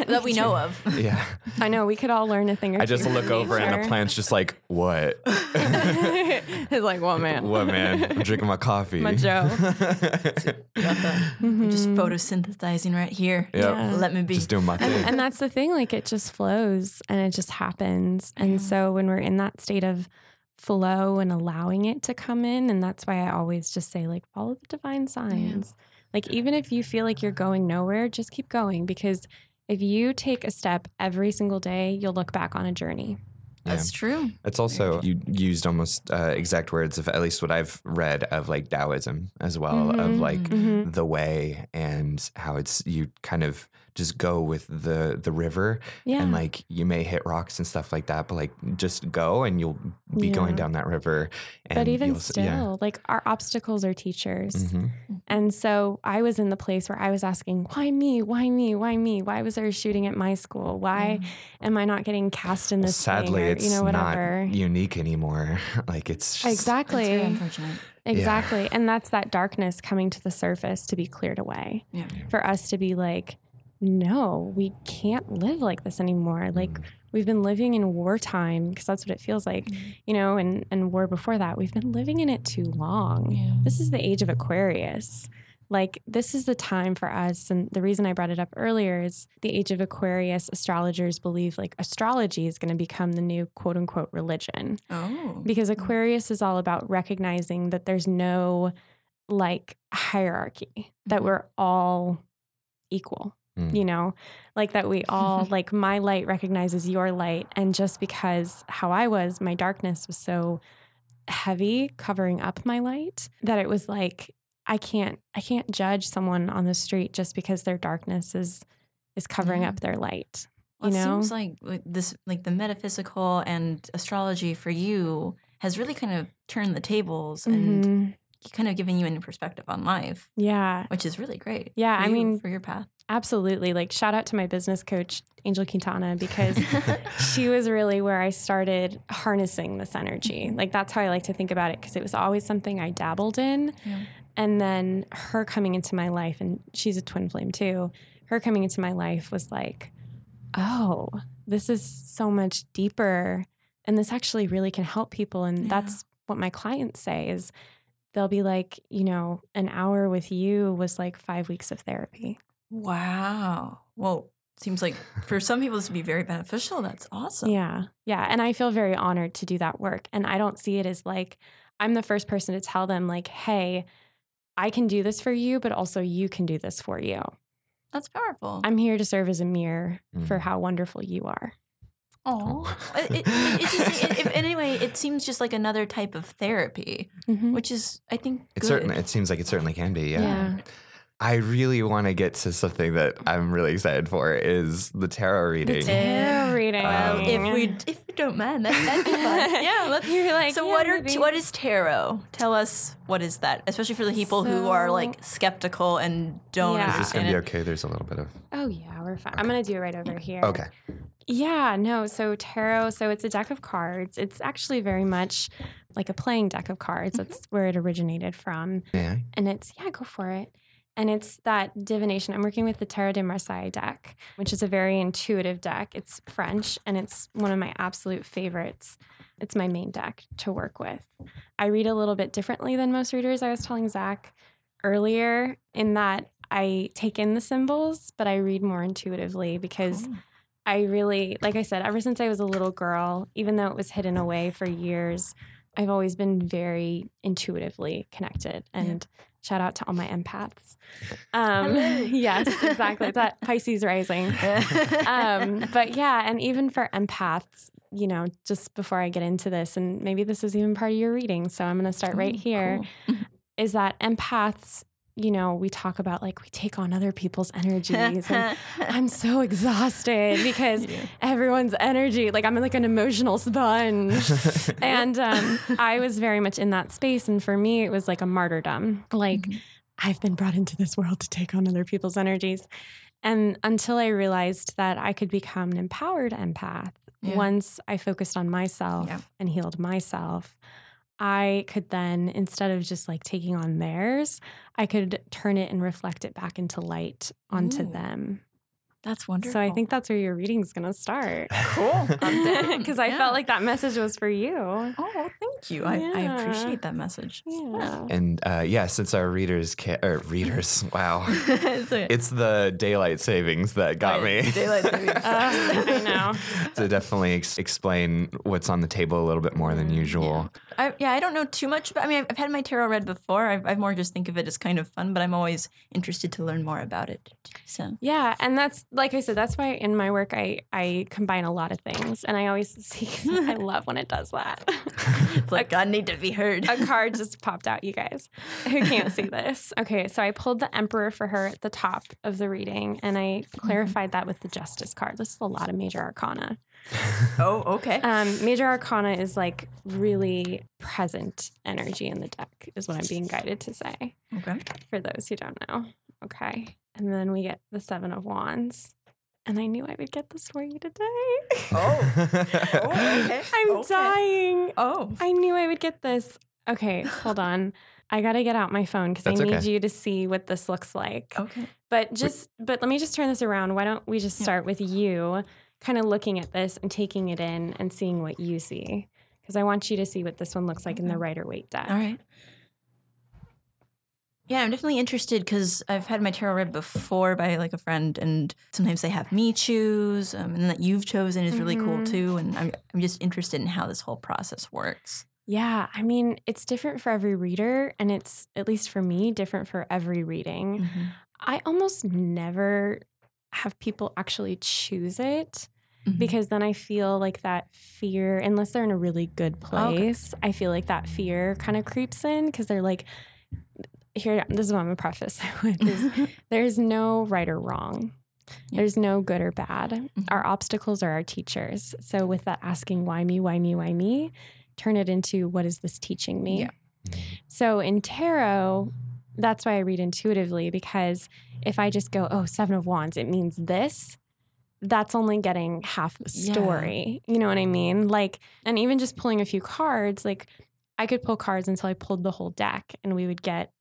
That we know of. Yeah. I know, we could all learn a thing or two. I just look over and the plant's just like, what? It's like, what man? I'm drinking my coffee. My Joe. I'm just photosynthesizing right here. Yep. Yeah. Let me be. Just doing my thing. And that's the thing. Like, it just flows and it just happens. And so when we're in that state of flow and allowing it to come in. And that's why I always just say, like, follow the divine signs. Yeah. Like, even if you feel like you're going nowhere, just keep going, because if you take a step every single day, you'll look back on a journey. Yeah. That's true. It's also, you used almost exact words of at least what I've read of like Taoism as well, mm-hmm. of like mm-hmm. the way and how it's, you kind of just go with the river yeah. and like you may hit rocks and stuff like that, but like just go and you'll be yeah. going down that river. And but even still, yeah. like our obstacles are teachers. Mm-hmm. And so I was in the place where I was asking, why me? Why me? Why me? Why was there a shooting at my school? Why am I not getting cast in this Sadly, thing? Or, it's whatever. Not unique anymore. Like it's just, exactly. It's very unfortunate. Exactly. Yeah. And that's that darkness coming to the surface to be cleared away yeah. Yeah. for us to be like, no, we can't live like this anymore. Like we've been living in wartime, because that's what it feels like, you know, and war before that, we've been living in it too long. Yeah. This is the age of Aquarius. Like this is the time for us. And the reason I brought it up earlier is the age of Aquarius, astrologers believe like astrology is going to become the new quote unquote religion. Oh. Because Aquarius is all about recognizing that there's no like hierarchy, that we're all equal. You know, like that we all like my light recognizes your light. And just because how I was, my darkness was so heavy covering up my light that it was like, I can't judge someone on the street just because their darkness is covering yeah. up their light. Well, you know? It seems like this, like the metaphysical and astrology for you has really kind of turned the tables mm-hmm. and kind of giving you a new perspective on life. Yeah. Which is really great. Yeah. I mean, for your path. Absolutely. Like shout out to my business coach, Angel Quintana, because she was really where I started harnessing this energy. Like that's how I like to think about it, because it was always something I dabbled in. Yeah. And then her coming into my life, and she's a twin flame too, her coming into my life was like, oh, this is so much deeper. And this actually really can help people. And yeah. that's what my clients say is they'll be like, you know, an hour with you was like 5 weeks of therapy. Wow. Well, seems like for some people this would be very beneficial. That's awesome. Yeah. Yeah. And I feel very honored to do that work. And I don't see it as like, I'm the first person to tell them like, hey, I can do this for you, but also you can do this for you. That's powerful. I'm here to serve as a mirror for how wonderful you are. Oh, anyway, it seems just like another type of therapy, mm-hmm. which is, I think, good. It seems like it certainly can be. Yeah. I really want to get to something that I'm really excited for is the tarot reading. If we don't mind, that'd be fun. Yeah. What is tarot? Tell us what is that, especially for the people who are like skeptical and don't. Yeah. Is this gonna be okay? There's a little bit of. Oh yeah, we're fine. Okay. I'm gonna do it right over here. Okay. Yeah, no, so tarot, so it's a deck of cards. It's actually very much like a playing deck of cards. That's where it originated from. Yeah. And it's, yeah, go for it. And it's that divination. I'm working with the Tarot de Marseille deck, which is a very intuitive deck. It's French, and it's one of my absolute favorites. It's my main deck to work with. I read a little bit differently than most readers. I was telling Zach earlier in that I take in the symbols, but I read more intuitively because... Cool. I really, like I said, ever since I was a little girl, even though it was hidden away for years, I've always been very intuitively connected. And shout out to all my empaths. Yes, exactly. That Pisces rising. But yeah, and even for empaths, you know, just before I get into this, and maybe this is even part of your reading, so I'm going to start right here, cool. is that empaths... You know, we talk about like we take on other people's energies and I'm so exhausted because everyone's energy, like I'm like an emotional sponge. And I was very much in that space. And for me, it was like a martyrdom. Like I've been brought into this world to take on other people's energies. And until I realized that I could become an empowered empath once I focused on myself and healed myself, I could then, instead of just like taking on theirs, I could turn it and reflect it back into light onto them. That's wonderful. So I think that's where your reading's going to start. Cool. Because I felt like that message was for you. Oh, well, thank you. I appreciate that message. Yeah. And since our readers, wow. It's the daylight savings that got me. Daylight savings. I know. To definitely explain what's on the table a little bit more than usual. I don't know too much. But I mean, I've had my tarot read before. I've more just think of it as kind of fun, but I'm always interested to learn more about it. So yeah, and that's, like I said, that's why in my work I combine a lot of things, and I always see, I love when it does that. It's like, I need to be heard. A card just popped out, you guys, who can't see this. Okay, so I pulled the Emperor for her at the top of the reading, and I clarified that with the Justice card. This is a lot of major arcana. Oh, okay. Major arcana is like really present energy in the deck is what I'm being guided to say. Okay. For those who don't know. Okay. And then we get the Seven of Wands. And I knew I would get this for you today. Okay. I'm dying. Oh. I knew I would get this. Okay, hold on. I got to get out my phone because I need you to see what this looks like. Okay. But let me just turn this around. Why don't we just start with you kind of looking at this and taking it in and seeing what you see, because I want you to see what this one looks like in the Rider-Waite deck. All right. Yeah, I'm definitely interested because I've had my tarot read before by like a friend, and sometimes they have me choose, and that you've chosen is really cool too. And I'm just interested in how this whole process works. Yeah, I mean, it's different for every reader, and it's, at least for me, different for every reading. Mm-hmm. I almost never have people actually choose it, because then I feel like that fear, unless they're in a really good place, I feel like that fear kind of creeps in because they're like, here, this is what I'm going to preface with, is there's no right or wrong. Yeah. There's no good or bad. Mm-hmm. Our obstacles are our teachers. So with that asking, why me, why me, why me, turn it into, what is this teaching me? Yeah. So in tarot, that's why I read intuitively, because if I just go, Seven of Wands, it means this, that's only getting half the story. Yeah. You know what I mean? Like, and even just pulling a few cards, like I could pull cards until I pulled the whole deck and we would get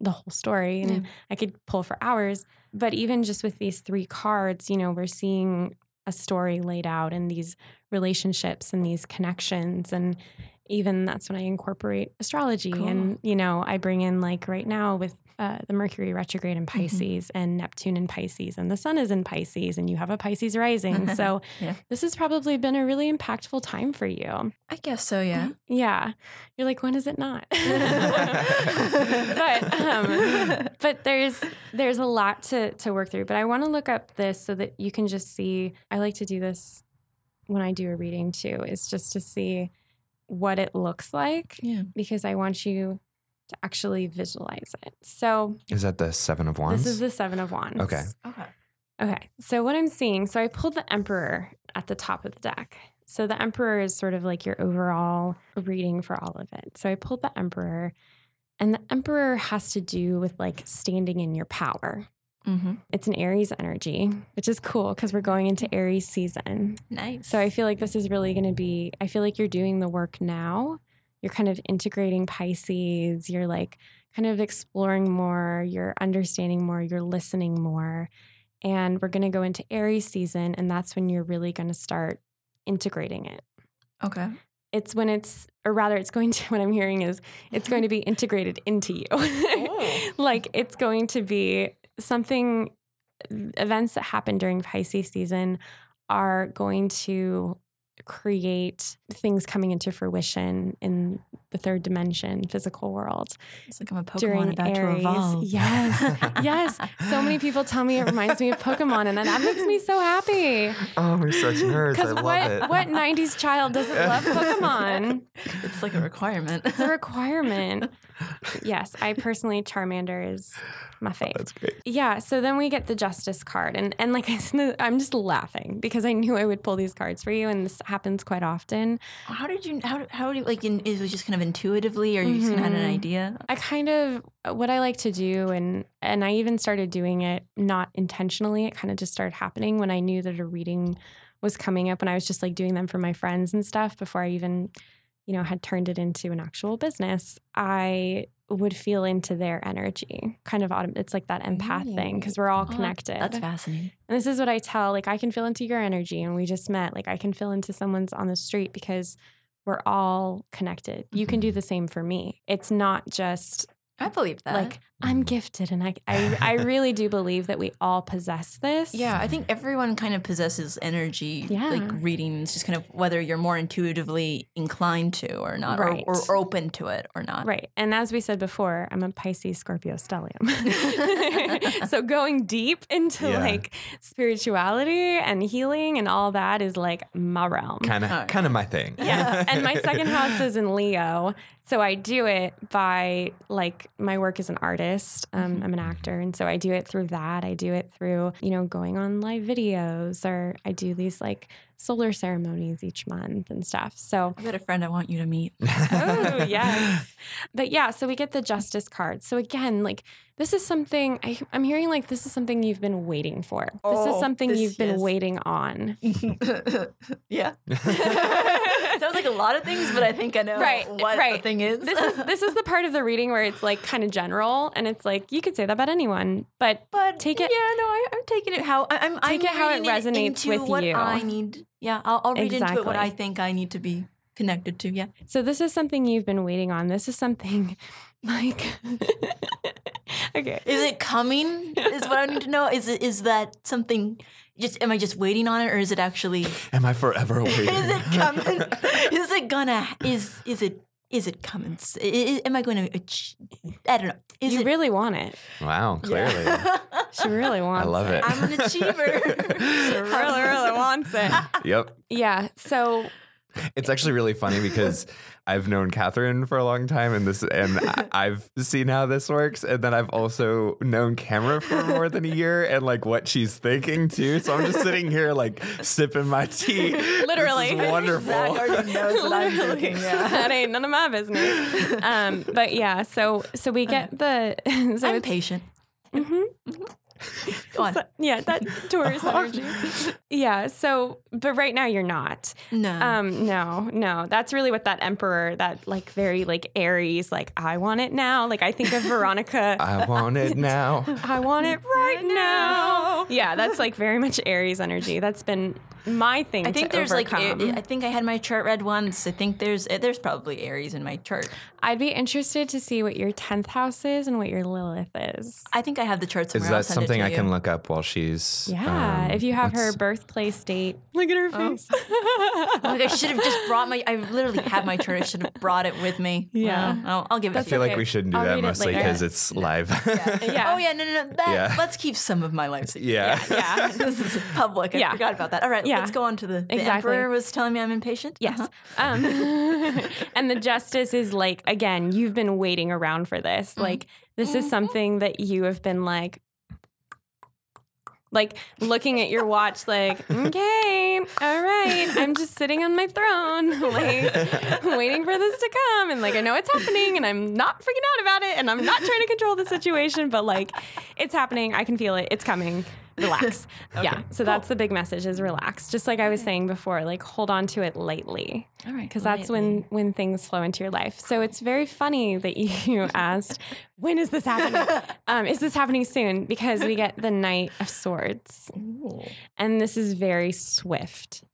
the whole story, and I could pull for hours. But even just with these three cards, you know, we're seeing a story laid out in these relationships and these connections. And even that's when I incorporate astrology. Cool. And, you know, I bring in, like right now with the Mercury retrograde in Pisces and Neptune in Pisces and the sun is in Pisces and you have a Pisces rising. So this has probably been a really impactful time for you. I guess so. Yeah. Yeah. You're like, when is it not? But there's a lot to work through, but I want to look up this so that you can just see, I like to do this when I do a reading too, is just to see what it looks like, because I want you to actually visualize it. So is that the Seven of Wands? This is the Seven of Wands. Okay. So what I'm seeing, so I pulled the Emperor at the top of the deck. So the Emperor is sort of like your overall reading for all of it. So I pulled the Emperor, and the Emperor has to do with like standing in your power. Mm-hmm. It's an Aries energy, which is cool because we're going into Aries season. Nice. So I feel like this is really going to be, I feel like you're doing the work now. You're kind of integrating Pisces. You're like kind of exploring more. You're understanding more. You're listening more. And we're going to go into Aries season, and that's when you're really going to start integrating it. Okay. It's when it's, or rather it's going to, what I'm hearing is it's going to be integrated into you. Oh. Like it's going to be something, events that happen during Pisces season are going to create things coming into fruition in the third dimension, physical world. It's like I'm a Pokemon about to evolve. Yes. So many people tell me it reminds me of Pokemon, and that makes me so happy. Oh, we're such nerds. I love it. What 90s child doesn't love Pokemon? It's like a requirement. It's a requirement. Yes. I personally, Charmander is my fave. Oh, that's great. Yeah. So then we get the Justice card. And like I said, I'm just laughing because I knew I would pull these cards for you, and this happens quite often. Is it just kind of intuitively, or you just had an idea? I kind of, what I like to do, and I even started doing it not intentionally, it kind of just started happening when I knew that a reading was coming up, and I was just like doing them for my friends and stuff before I even you know, had turned it into an actual business, I would feel into their energy. Kind of, it's like that empath thing, because we're all connected. That's fascinating. And this is what I tell, like, I can feel into your energy, and we just met. Like, I can feel into someone's on the street because we're all connected. You can do the same for me. It's not just... I believe that. Like, I'm gifted, and I really do believe that we all possess this. Yeah, I think everyone kind of possesses energy, like readings, just kind of whether you're more intuitively inclined to or not, or open to it or not. Right. And as we said before, I'm a Pisces, Scorpio, stellium. So going deep into like spirituality and healing and all that is like my realm. Kind of my thing. Yeah. And my second house is in Leo. So I do it by, like, my work as an artist. I'm an actor. And so I do it through that. I do it through, you know, going on live videos, or I do these like solar ceremonies each month and stuff. So I've got a friend I want you to meet. Oh, yes. But yeah, so we get the justice card. So again, like, this is something I'm hearing, like, this is something you've been waiting for. This is something you've been waiting on. Yeah. Sounds like a lot of things, but I think I know what the thing is. This is the part of the reading where it's like kind of general, and it's like you could say that about anyone, but take it. Yeah, no, I'm taking it how it resonates with what you. I need. Yeah, I'll read into it what I think I need to be connected to. Yeah. So this is something you've been waiting on. This is something like. Okay. Is it coming? Is what I need to know. Is that something? Am I just waiting on it, or is it actually? Am I forever waiting? Is it coming? Is it gonna? Is it coming? Am I going to? I don't know. You really want it? Wow, clearly. Yeah. She really wants it. I love it. I'm an achiever. She really wants it. Yep. Yeah. So. It's actually really funny because I've known Catherine for a long time, and I've seen how this works, and then I've also known Camera for more than a year, and like what she's thinking too. So I'm just sitting here like sipping my tea. Literally, this is wonderful. Zach already knows what I'm thinking. Yeah. That ain't none of my business. But yeah, so we get the. So I'm patient. Mm-hmm. Mm-hmm. So, yeah, that Taurus energy. Yeah, so, but right now you're not. No. No. That's really what that emperor, that like very like Aries, like I want it now. Like I think of Veronica. I want it now. I want it right now. Yeah, that's like very much Aries energy. That's been my thing. I think there's overcome. Like I think I had my chart read once. I think there's probably Aries in my chart. I'd be interested to see what your 10th house is and what your Lilith is. I think I have the chart somewhere. Is that something I can look up while she's? Yeah, if you have her birthplace date. Look at her face. Like I should have just brought my. I literally had my chart. I should have brought it with me. Yeah, well, I'll give it. I feel like we shouldn't do that mostly because it's live. Yeah. Oh yeah, no. Let's keep some of my life. Yeah. This is public. I forgot about that. All right. Yeah. Let's go on to the emperor was telling me I'm impatient. Yes. And the justice is like, again, you've been waiting around for this. Mm-hmm. Like, this is something that you have been like looking at your watch, like, okay, all right, I'm just sitting on my throne, like waiting for this to come. And like, I know it's happening and I'm not freaking out about it. And I'm not trying to control the situation, but like, it's happening. I can feel it. It's coming. Relax. Okay. Yeah. So that's the big message is relax. Just like I was saying before, like hold on to it lightly. All right. Because that's when things flow into your life. So it's very funny that you asked, when is this happening? Is this happening soon? Because we get the Knight of Swords. Ooh. And this is very swift.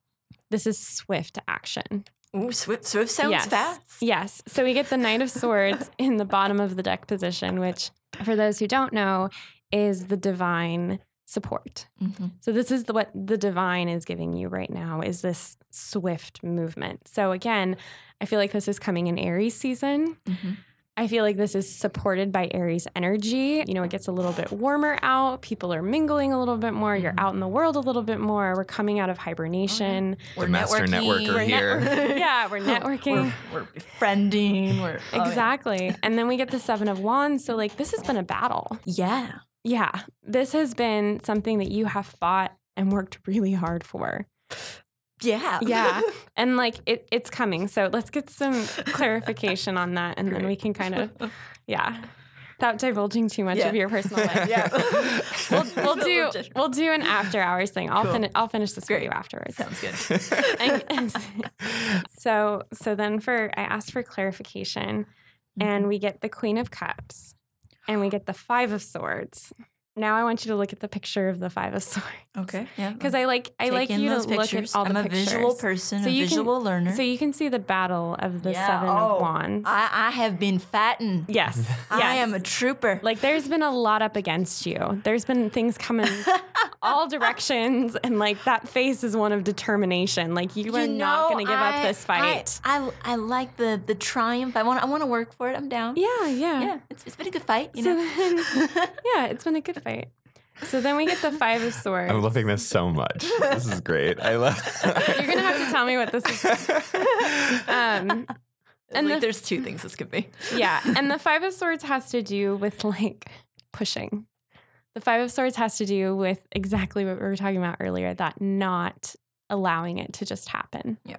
This is swift action. Ooh, swift sounds fast. Yes. So we get the Knight of Swords in the bottom of the deck position, which for those who don't know is the divine support. Mm-hmm. So this is what the divine is giving you right now is this swift movement. So again, I feel like this is coming in Aries season. Mm-hmm. I feel like this is supported by Aries energy. You know, it gets a little bit warmer out. People are mingling a little bit more. You're out in the world a little bit more. We're coming out of hibernation. We're master networker here. Yeah, we're networking. We're befriending. Exactly. Yeah. And then we get the Seven of Wands. So like this has been a battle. Yeah. Yeah, this has been something that you have fought and worked really hard for. Yeah. Yeah. And like it's coming. So let's get some clarification on that and then we can kind of, yeah. Without divulging too much of your personal life. Yeah. we'll do an after hours thing. I'll finish this for you afterwards. Sounds good. So then I asked for clarification, and we get the Queen of Cups and we get the Five of Swords. Now I want you to look at the picture of the Five of Swords. Okay. Yeah. Because I like you to look at all the pictures. I'm a visual person, a visual learner. So you can see the battle of the Seven of Wands. I have been fighting. Yes. I am a trooper. Like, there's been a lot up against you. There's been things coming all directions, and like that face is one of determination. Like you are not going to give up this fight. I like the triumph. I want to work for it. I'm down. Yeah. It's been a good fight. It's been a good fight. So then we get the Five of Swords. I'm loving this so much. This is great. You're gonna have to tell me what this is. There's two things this could be. Yeah, and the Five of Swords has to do with like pushing. The Five of Swords has to do with exactly what we were talking about earlier, that not allowing it to just happen. Yeah.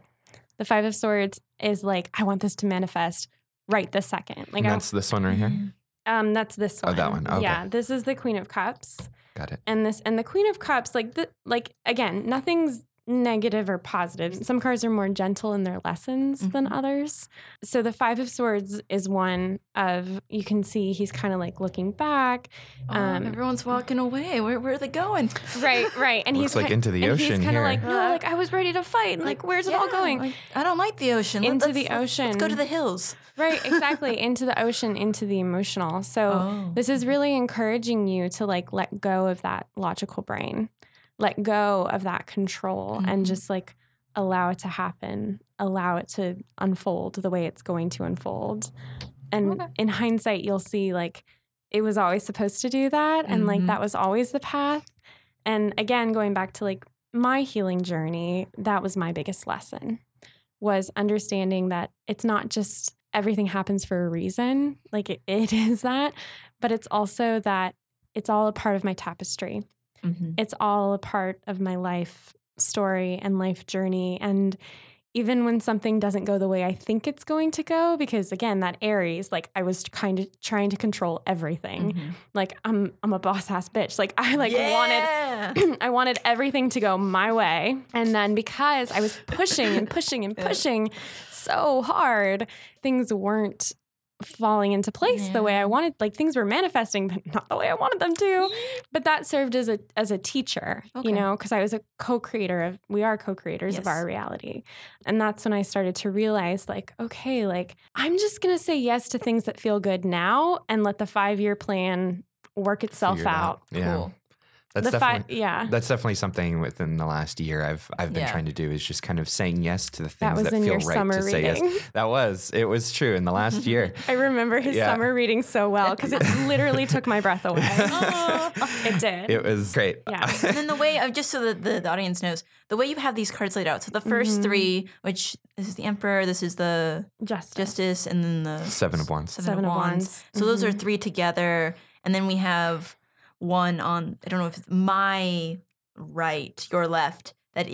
The Five of Swords is like, I want this to manifest right this second. Like, that's this one right here. That's this one. Oh, that one. Okay. Yeah, this is the Queen of Cups. Got it. And the Queen of Cups, again, nothing's negative or positive. Some cards are more gentle in their lessons than others. So the Five of Swords is one of, you can see he's kind of like looking back. Everyone's walking away. Where are they going? Right. And he's like into the ocean. He's kind of like, no, like I was ready to fight. And like, where's it all going? Like, I don't like the ocean. Let's go to the hills. Right, exactly. Into the ocean, into the emotional. So this is really encouraging you to like let go of that logical brain. Let go of that control and just like allow it to happen, allow it to unfold the way it's going to unfold. And in hindsight, you'll see like it was always supposed to do that. And like that was always the path. And again, going back to like my healing journey, that was my biggest lesson, was understanding that it's not just everything happens for a reason. Like it is that, but it's also that it's all a part of my tapestry. Mm-hmm. It's all a part of my life story and life journey. And even when something doesn't go the way I think it's going to go, because again, that Aries, like I was kind of trying to control everything. Mm-hmm. Like I'm a boss ass bitch. Like I wanted everything to go my way. And then because I was pushing and pushing and pushing so hard, things weren't falling into place the way I wanted. Like things were manifesting, but not the way I wanted them to. But that served as a teacher, you know, because I was a co-creator of, we are co-creators of our reality. And that's when I started to realize like, okay, like I'm just going to say yes to things that feel good now and let the 5-year plan work itself out. Yeah. Cool. That's definitely something within the last year I've been trying to do, is just kind of saying yes to the things that feel right to say yes. It was true in the last year. I remember his summer reading so well because it literally took my breath away. It did. It was great. Yeah. And then the way, just so that the audience knows, the way you have these cards laid out. So the first three, which this is the Emperor, this is the Justice, and then the Seven of Wands. Seven of Wands. So those are three together. And then we have one on, I don't know if it's my right, your left. That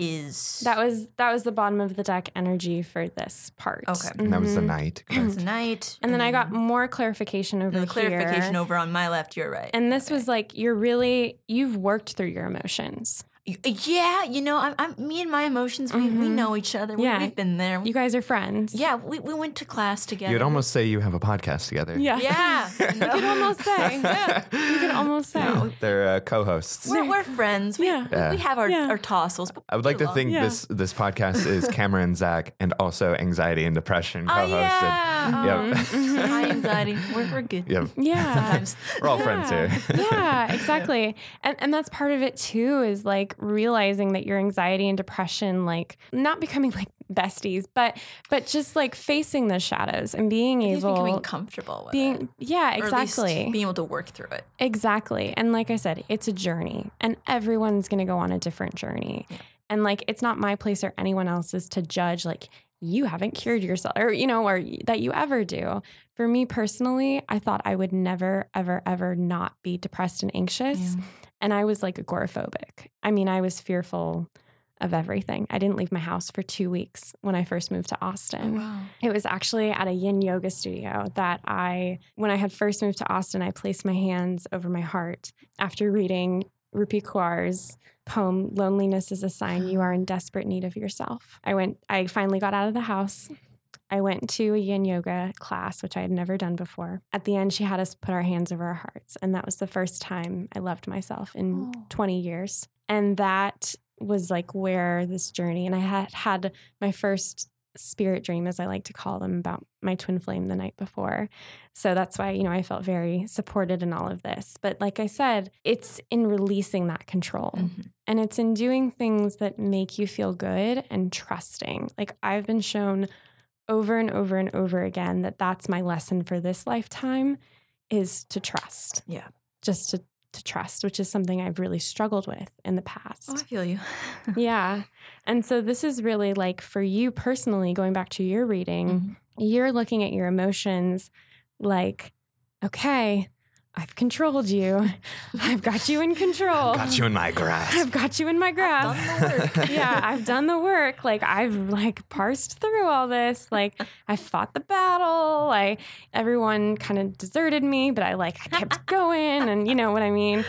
was the bottom of the deck energy for this part. Okay, and that was the Knight. And then I got more clarification over here. Clarification over on my left, your right. And this was like you've worked through your emotions. Yeah, you know, me and my emotions, we know each other. We've been there. You guys are friends. Yeah, we went to class together. You'd almost say you have a podcast together. Yeah. Yeah. You could almost say. Yeah. You could almost say. Yeah, they're co-hosts. We're friends. We have our tossles. I would like to think this podcast is Cameron, Zach, and also Anxiety and Depression co-hosted. Hi, Anxiety. We're good. Yep. Yeah. Sometimes. We're all friends here. Yeah, exactly. And that's part of it, too, is like, realizing that your anxiety and depression, like not becoming like besties, but just like facing the shadows and being comfortable with it. Yeah, exactly. Or at least being able to work through it. Exactly. And like I said, it's a journey and everyone's going to go on a different journey. Yeah. And like, it's not my place or anyone else's to judge, like you haven't cured yourself or, you know, or that you ever do. For me personally, I thought I would never, ever, ever not be depressed and anxious. Yeah. And I was like agoraphobic. I mean, I was fearful of everything. I didn't leave my house for 2 weeks when I first moved to Austin. Oh, wow. It was actually at a yin yoga studio that when I had first moved to Austin, I placed my hands over my heart after reading Rupi Kaur's poem, Loneliness is a Sign You Are in Desperate Need of Yourself. I finally got out of the house. I went to a yin yoga class, which I had never done before. At the end, she had us put our hands over our hearts. And that was the first time I loved myself in 20 years. And that was like where this journey, and I had my first spirit dream, as I like to call them, about my twin flame the night before. So that's why, I felt very supported in all of this. But like I said, it's in releasing that control. Mm-hmm. And it's in doing things that make you feel good and trusting. Like I've been shown over and over and over again that that's my lesson for this lifetime, is to trust. Yeah. Just to trust, which is something I've really struggled with in the past. Oh, I feel you. Yeah. And so this is really like for you personally, going back to your reading, mm-hmm. You're looking at your emotions like, okay, I've controlled you. I've got you in control. I've got you in my grasp. I've done the work. Yeah, I've done the work. Like I've parsed through all this. Like I fought the battle. Everyone kind of deserted me, but I kept going, and you know what I mean?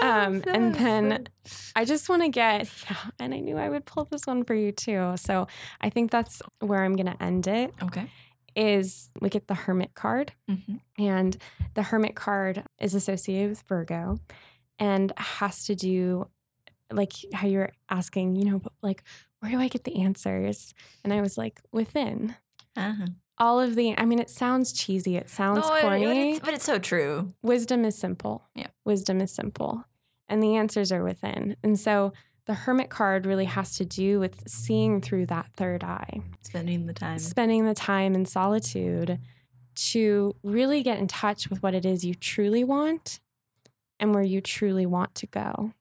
And then I just want to and I knew I would pull this one for you too. So I think that's where I'm going to end it. Okay. Is we get the Hermit card, mm-hmm. and the Hermit card is associated with Virgo and has to do like how you were asking, where do I get the answers? And I was like, within. Uh-huh. All of the, it sounds cheesy. It sounds corny. But it's so true. Wisdom is simple. Yeah. Wisdom is simple. And the answers are within. And so the Hermit card really has to do with seeing through that third eye. Spending the time in solitude to really get in touch with what it is you truly want and where you truly want to go,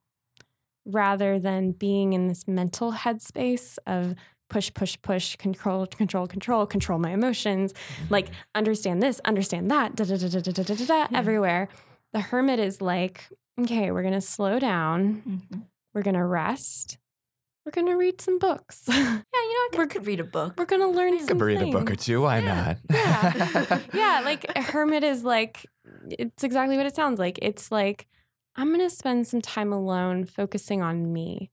rather than being in this mental headspace of push, push, push, control my emotions, like understand this, understand that, everywhere. The Hermit is like, okay, we're going to slow down. Mm-hmm. We're going to rest. We're going to read some books. Yeah, I could read a book. We're going to learn some things. Could read a book or two. Why not? Yeah. Yeah, a hermit is it's exactly what it sounds like. It's like, I'm going to spend some time alone focusing on me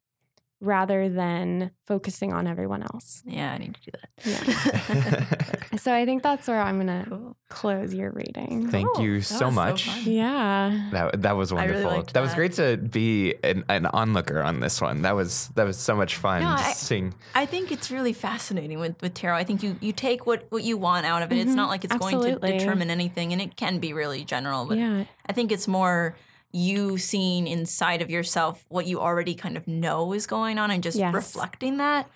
rather than focusing on everyone else. Yeah, I need to do that. Yeah. So I think that's where I'm going to close your reading. Thank you so much. So yeah. That was wonderful. I really liked that. Was great to be an onlooker on this one. That was so much fun seeing. I think it's really fascinating with tarot. I think you take what you want out of it. Mm-hmm. It's not like it's going to determine anything, and it can be really general, but yeah. I think it's more you seeing inside of yourself what you already kind of know is going on and just reflecting that.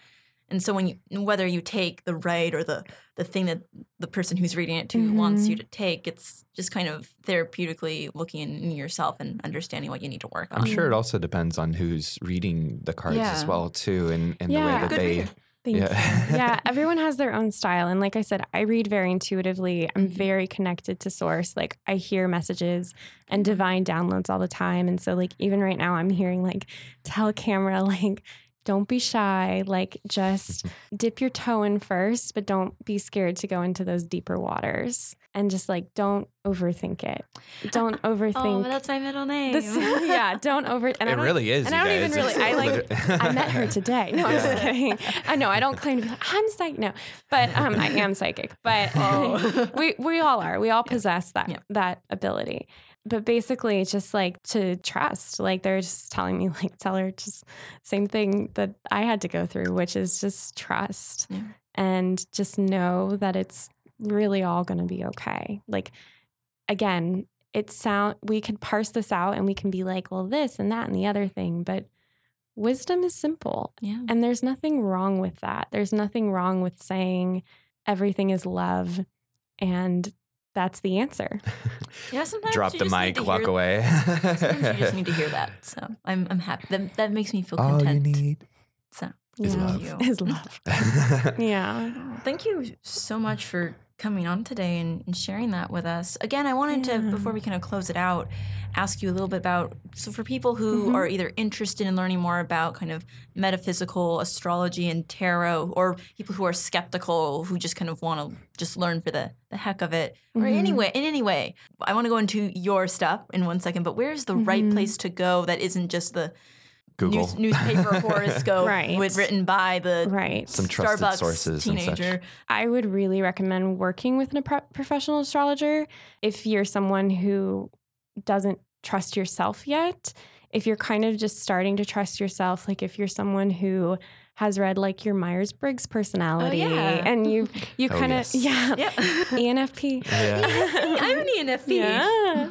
And so when whether you take the right or the thing that the person who's reading it to mm-hmm. wants you to take, it's just kind of therapeutically looking in yourself and understanding what you need to work on. I'm sure it also depends on who's reading the cards as well, too, and the way that they... Thank you. Yeah, everyone has their own style. And like I said, I read very intuitively. I'm very connected to source. I hear messages and divine downloads all the time. And so even right now I'm hearing tell camera, don't be shy, just dip your toe in first, but don't be scared to go into those deeper waters, and just don't overthink it. Don't overthink. Oh, that's my middle name. Don't over. And it really is. And you guys. I met her today. No, I'm just kidding. I know. I don't claim to be I'm psychic. No, but I am psychic. But we all are. We all possess that ability. But basically, it's just to trust. They're just telling me, tell her just same thing that I had to go through, which is just trust and just know that it's really all going to be okay. Again, we could parse this out and we can be this and that and the other thing, but wisdom is simple. Yeah. And there's nothing wrong with that. There's nothing wrong with saying everything is love and that's the answer. Yeah, sometimes drop the mic, walk away. Sometimes you just need to hear that. So I'm happy. That makes me feel content. All you need is love. Yeah. Thank you so much for coming on today and sharing that with us. Again, I wanted to, before we kind of close it out, ask you a little bit about, so for people who are either interested in learning more about kind of metaphysical astrology and tarot, or people who are skeptical, who just kind of want to just learn for the heck of it, or in any way, I want to go into your stuff in 1 second, but where's the right place to go that isn't just the Google newspaper horoscope with written by the some trusted Starbucks sources teenager. And such. I would really recommend working with a professional astrologer if you're someone who doesn't trust yourself yet. If you're kind of just starting to trust yourself, like if you're someone who has read like your Myers-Briggs personality and you kind of ENFP. Yeah. I'm an ENFP. Yeah.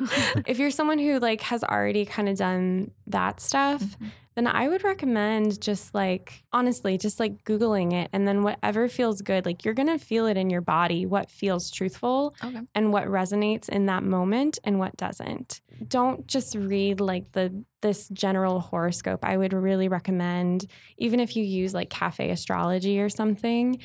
If you're someone who like has already kind of done that stuff, then I would recommend just like, honestly, just like Googling it, and then whatever feels good, like you're going to feel it in your body, what feels truthful and what resonates in that moment and what doesn't. Don't just read like this general horoscope. I would really recommend, even if you use like Cafe Astrology or something,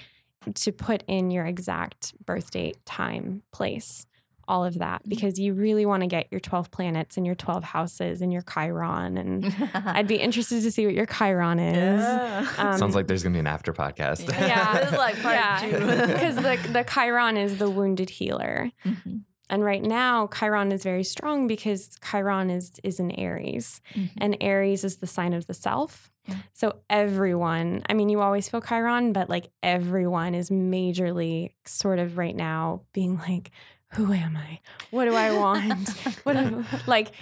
to put in your exact birth date, time, place, all of that, because you really want to get your 12 planets and your 12 houses and your Chiron. And I'd be interested to see what your Chiron is. Yeah. Sounds like there's going to be an after podcast. Yeah. This is like part two. Because the Chiron is the wounded healer. Mm-hmm. And right now, Chiron is very strong because Chiron is in Aries. Mm-hmm. And Aries is the sign of the self. Yeah. So everyone, I mean, you always feel Chiron, but like everyone is majorly sort of right now being like, who am I? What do I want?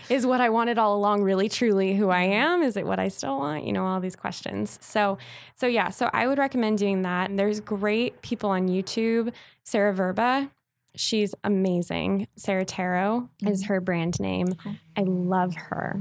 Is what I wanted all along really truly who I am? Is it what I still want? You know, all these questions. So I would recommend doing that. And there's great people on YouTube. Sarah Vrba, she's amazing. Sarah Tarot is her brand name. I love her.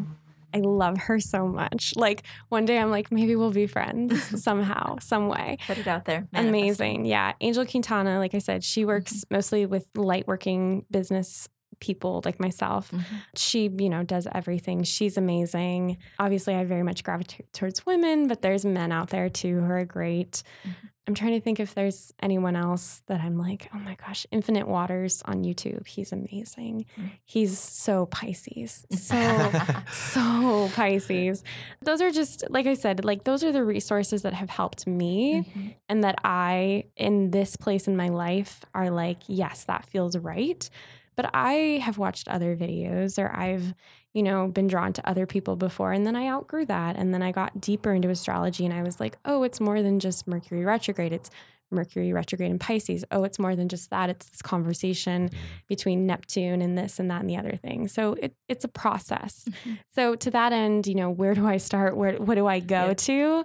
I love her so much. Like one day I'm like, maybe we'll be friends somehow, some way. Put it out there. Manifest. Amazing. Yeah. Angel Quintana, like I said, she works mostly with light working business people like myself. Mm-hmm. She, you know, does everything. She's amazing. Obviously, I very much gravitate towards women, but there's men out there too who are great. Mm-hmm. I'm trying to think if there's anyone else that I'm like, oh my gosh, Infinite Waters on YouTube. He's amazing. He's so Pisces. So Pisces. Those are just, like I said, like those are the resources that have helped me and that I, in this place in my life, are like, yes, that feels right. But I have watched other videos, or I've, you know, been drawn to other people before. And then I outgrew that. And then I got deeper into astrology and I was like, oh, it's more than just Mercury retrograde. It's Mercury retrograde in Pisces. Oh, it's more than just that. It's this conversation between Neptune and this and that and the other thing. So it's a process. So to that end, you know, where do I start? What do I go to?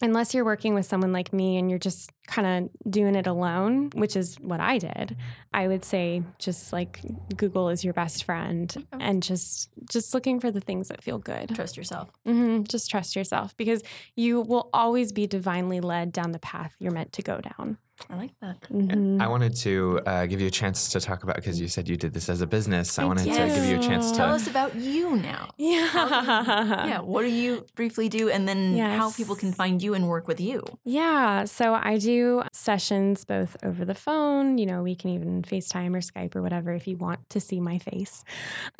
Unless you're working with someone like me and you're just kind of doing it alone, which is what I did, I would say just like Google is your best friend and just looking for the things that feel good. Trust yourself. Mm-hmm. Just trust yourself, because you will always be divinely led down the path you're meant to go down. I like that. Mm-hmm. I wanted to give you a chance to talk about, because you said you did this as a business. I wanted to give you a chance to tell us about you now. Yeah. What do you briefly do, and then how people can find you and work with you? Yeah. So I do sessions both over the phone. You know, we can even FaceTime or Skype or whatever if you want to see my face,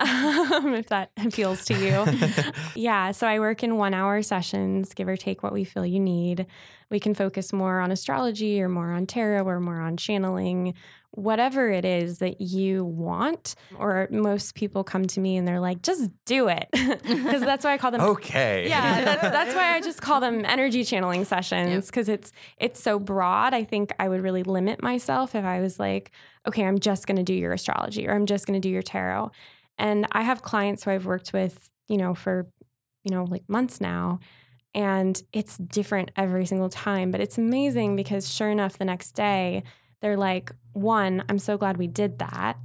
if that appeals to you. So I work in 1 hour sessions, give or take what we feel you need. We can focus more on astrology or more on tarot or more on channeling, whatever it is that you want. Or most people come to me and they're like, just do it. Because that's why I call them. Okay. Yeah. That's why I just call them energy channeling sessions, because it's so broad. I think I would really limit myself if I was like, okay, I'm just going to do your astrology or I'm just going to do your tarot. And I have clients who I've worked with, you know, for, you know, like months now. And it's different every single time, but it's amazing because sure enough, the next day they're like, one, I'm so glad we did that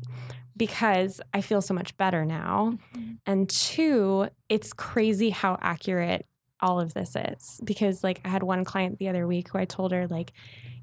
because I feel so much better now. Mm-hmm. And two, it's crazy how accurate all of this is, because like I had one client the other week who I told her like,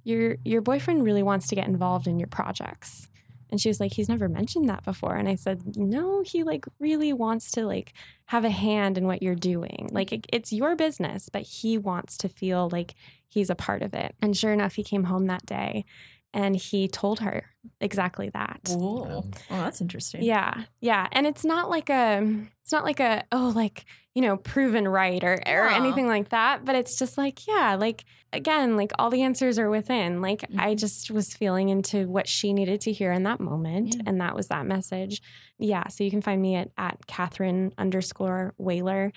your boyfriend really wants to get involved in your projects. And she was like, he's never mentioned that before. And I said, no, he like really wants to like have a hand in what you're doing. Like it's your business, but he wants to feel like he's a part of it. And sure enough, he came home that day and he told her exactly that. Whoa. Well, that's interesting. Yeah. Yeah. And it's not like a, proven right or anything like that. But it's just like, yeah, like, again, like all the answers are within. Like I just was feeling into what she needed to hear in that moment. Yeah. And that was that message. Yeah. So you can find me at Catherine_Wehler, Wehler,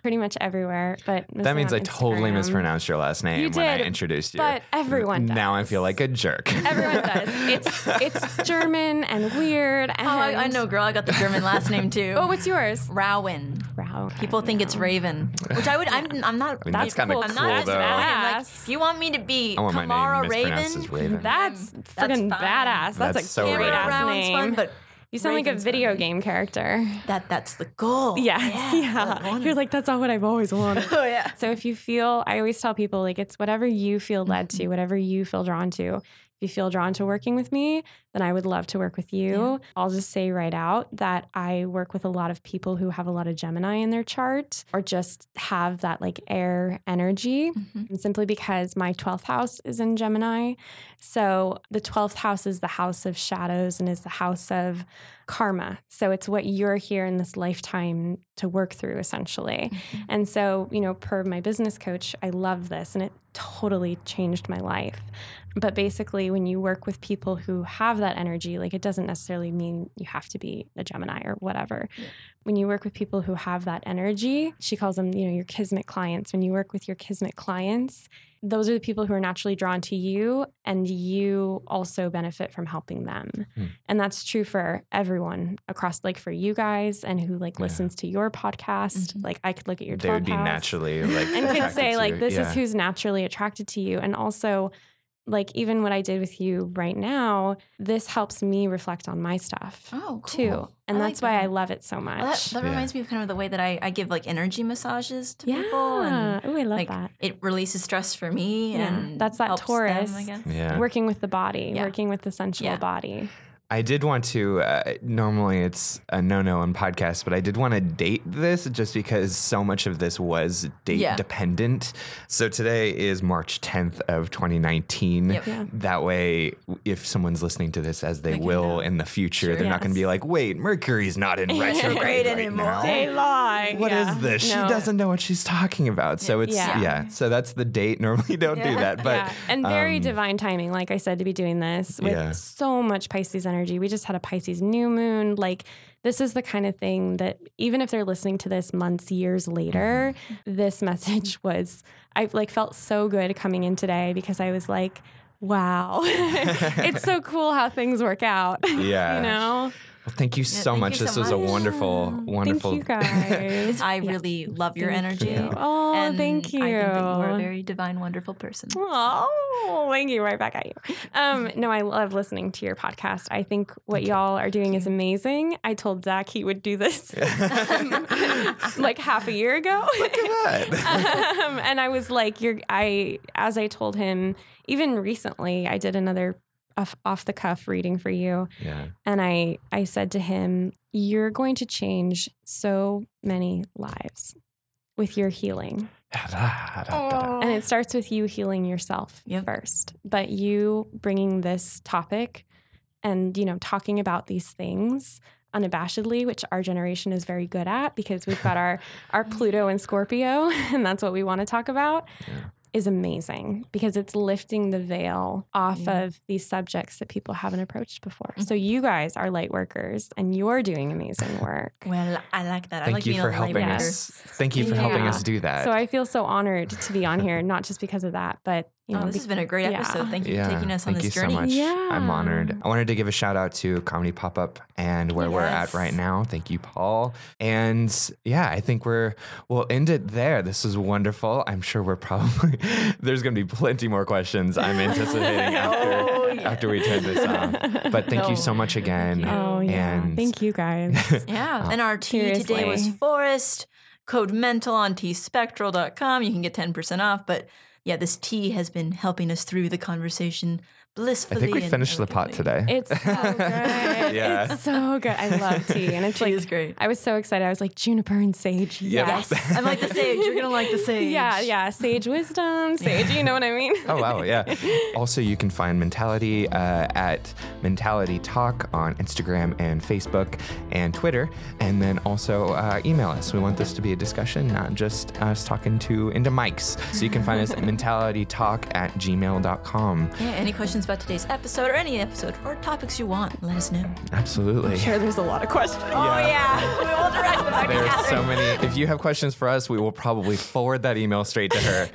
pretty much everywhere. But that means I totally mispronounced your last name when I introduced you. But everyone does. Now I feel like a jerk. Everyone does. It's German and weird. And I know, girl. I got the German last name too. Oh, what's yours? Rowan. People think it's Raven, which I would. I'm not. I mean, that's kind of cool, I'm not though. Like, if you want me to be Kamara Raven, that's freaking badass. That's a so great ass name. Fun, but you sound Raven's like a video game character. That's the goal. Yes. Yeah. You're like, that's not what I've always wanted. Oh, yeah. So if you feel, I always tell people, like, it's whatever you feel led to, whatever you feel drawn to. If you feel drawn to working with me, then I would love to work with you. Yeah. I'll just say right out that I work with a lot of people who have a lot of Gemini in their chart or just have that like air energy simply because my 12th house is in Gemini. So the 12th house is the house of shadows and is the house of karma. So it's what you're here in this lifetime to work through essentially. Mm-hmm. And so, per my business coach, I love this and it totally changed my life. But basically when you work with people who have that energy, like it doesn't necessarily mean you have to be a Gemini or whatever. Yeah. When you work with people who have that energy, she calls them, your kismet clients. When you work with your kismet clients, those are the people who are naturally drawn to you and you also benefit from helping them. Mm. And that's true for everyone across, like for you guys and who like listens to your podcast. Mm-hmm. Like I could look at your they would be house naturally like and could say like, this is who's naturally attracted to you. And also like even what I did with you right now, this helps me reflect on my stuff too. And that's why I love it so much. Well, that reminds me of kind of the way that I give like energy massages to people. And I love like, that. It releases stress for me. Yeah. And that's that Taurus, I guess. Yeah. Working with the body, working with the sensual body. I did want to, normally it's a no-no on podcasts, but I did want to date this just because so much of this was date dependent. So today is March 10th of 2019. Yep. Yeah. That way, if someone's listening to this as they will in the future, they're not going to be like, wait, Mercury's not in retrograde anymore. Now. They lie. What is this? No. She doesn't know what she's talking about. So it's, so that's the date. Normally don't do that. But and very divine timing, like I said, to be doing this with so much Pisces energy. We just had a Pisces new moon. Like this is the kind of thing that even if they're listening to this months, years later, this message was, I like felt so good coming in today because I was like, wow, it's so cool how things work out. Yeah. Well, thank you so much. This was a wonderful, wonderful. Thank you guys. I really love your energy. Oh, thank you. I think that you are a very divine, wonderful person. Oh, thank you. Right back at you. No, I love listening to your podcast. I think what y'all are doing is amazing. I told Zach he would do this like half a year ago. Look at that. And I was like, as I told him, even recently, I did another off the cuff reading for you. Yeah. And I said to him, you're going to change so many lives with your healing. And it starts with you healing yourself first, but you bringing this topic and, talking about these things unabashedly, which our generation is very good at because we've got our Pluto and Scorpio and that's what we want to talk about. Yeah. is amazing because it's lifting the veil off of these subjects that people haven't approached before. So you guys are light workers and you're doing amazing work. Well, I like that. Thank you for helping us. Thank you for helping us do that. So I feel so honored to be on here, not just because of that, but this has been a great episode. Thank you for taking us on this journey. Thank you so much. Yeah. I'm honored. I wanted to give a shout out to Comedy Pop-Up and where we're at right now. Thank you, Paul. And I think we'll end it there. This is wonderful. I'm sure we're probably, there's going to be plenty more questions I'm anticipating after we turn this off. But thank you so much again. Oh, yeah. And thank you guys. And our tea today was Forest. Code MENTAL on tspectral.com. You can get 10% off, but yeah, this tea has been helping us through the conversation blissfully. I think we finished the pot today. It's so good. Yeah. It's so good. I love tea. And it's tea is great. I was so excited. I was like, juniper and sage. Yep. Yes. I'm like the sage. You're going to like the sage. Yeah, yeah. Sage wisdom, sage, you know what I mean? Oh, wow. Yeah. Also, you can find Mentality at Mentality Talk on Instagram and Facebook and Twitter. And then also email us. We want this to be a discussion, not just us talking into mics. So you can find us at mentalitytalk@gmail.com. Yeah. Any questions about today's episode or any episode or topics you want, let us know. Absolutely. I'm sure there's a lot of questions. Oh, yeah. We will direct them back to Catherine. There's so many. If you have questions for us, we will probably forward that email straight to her.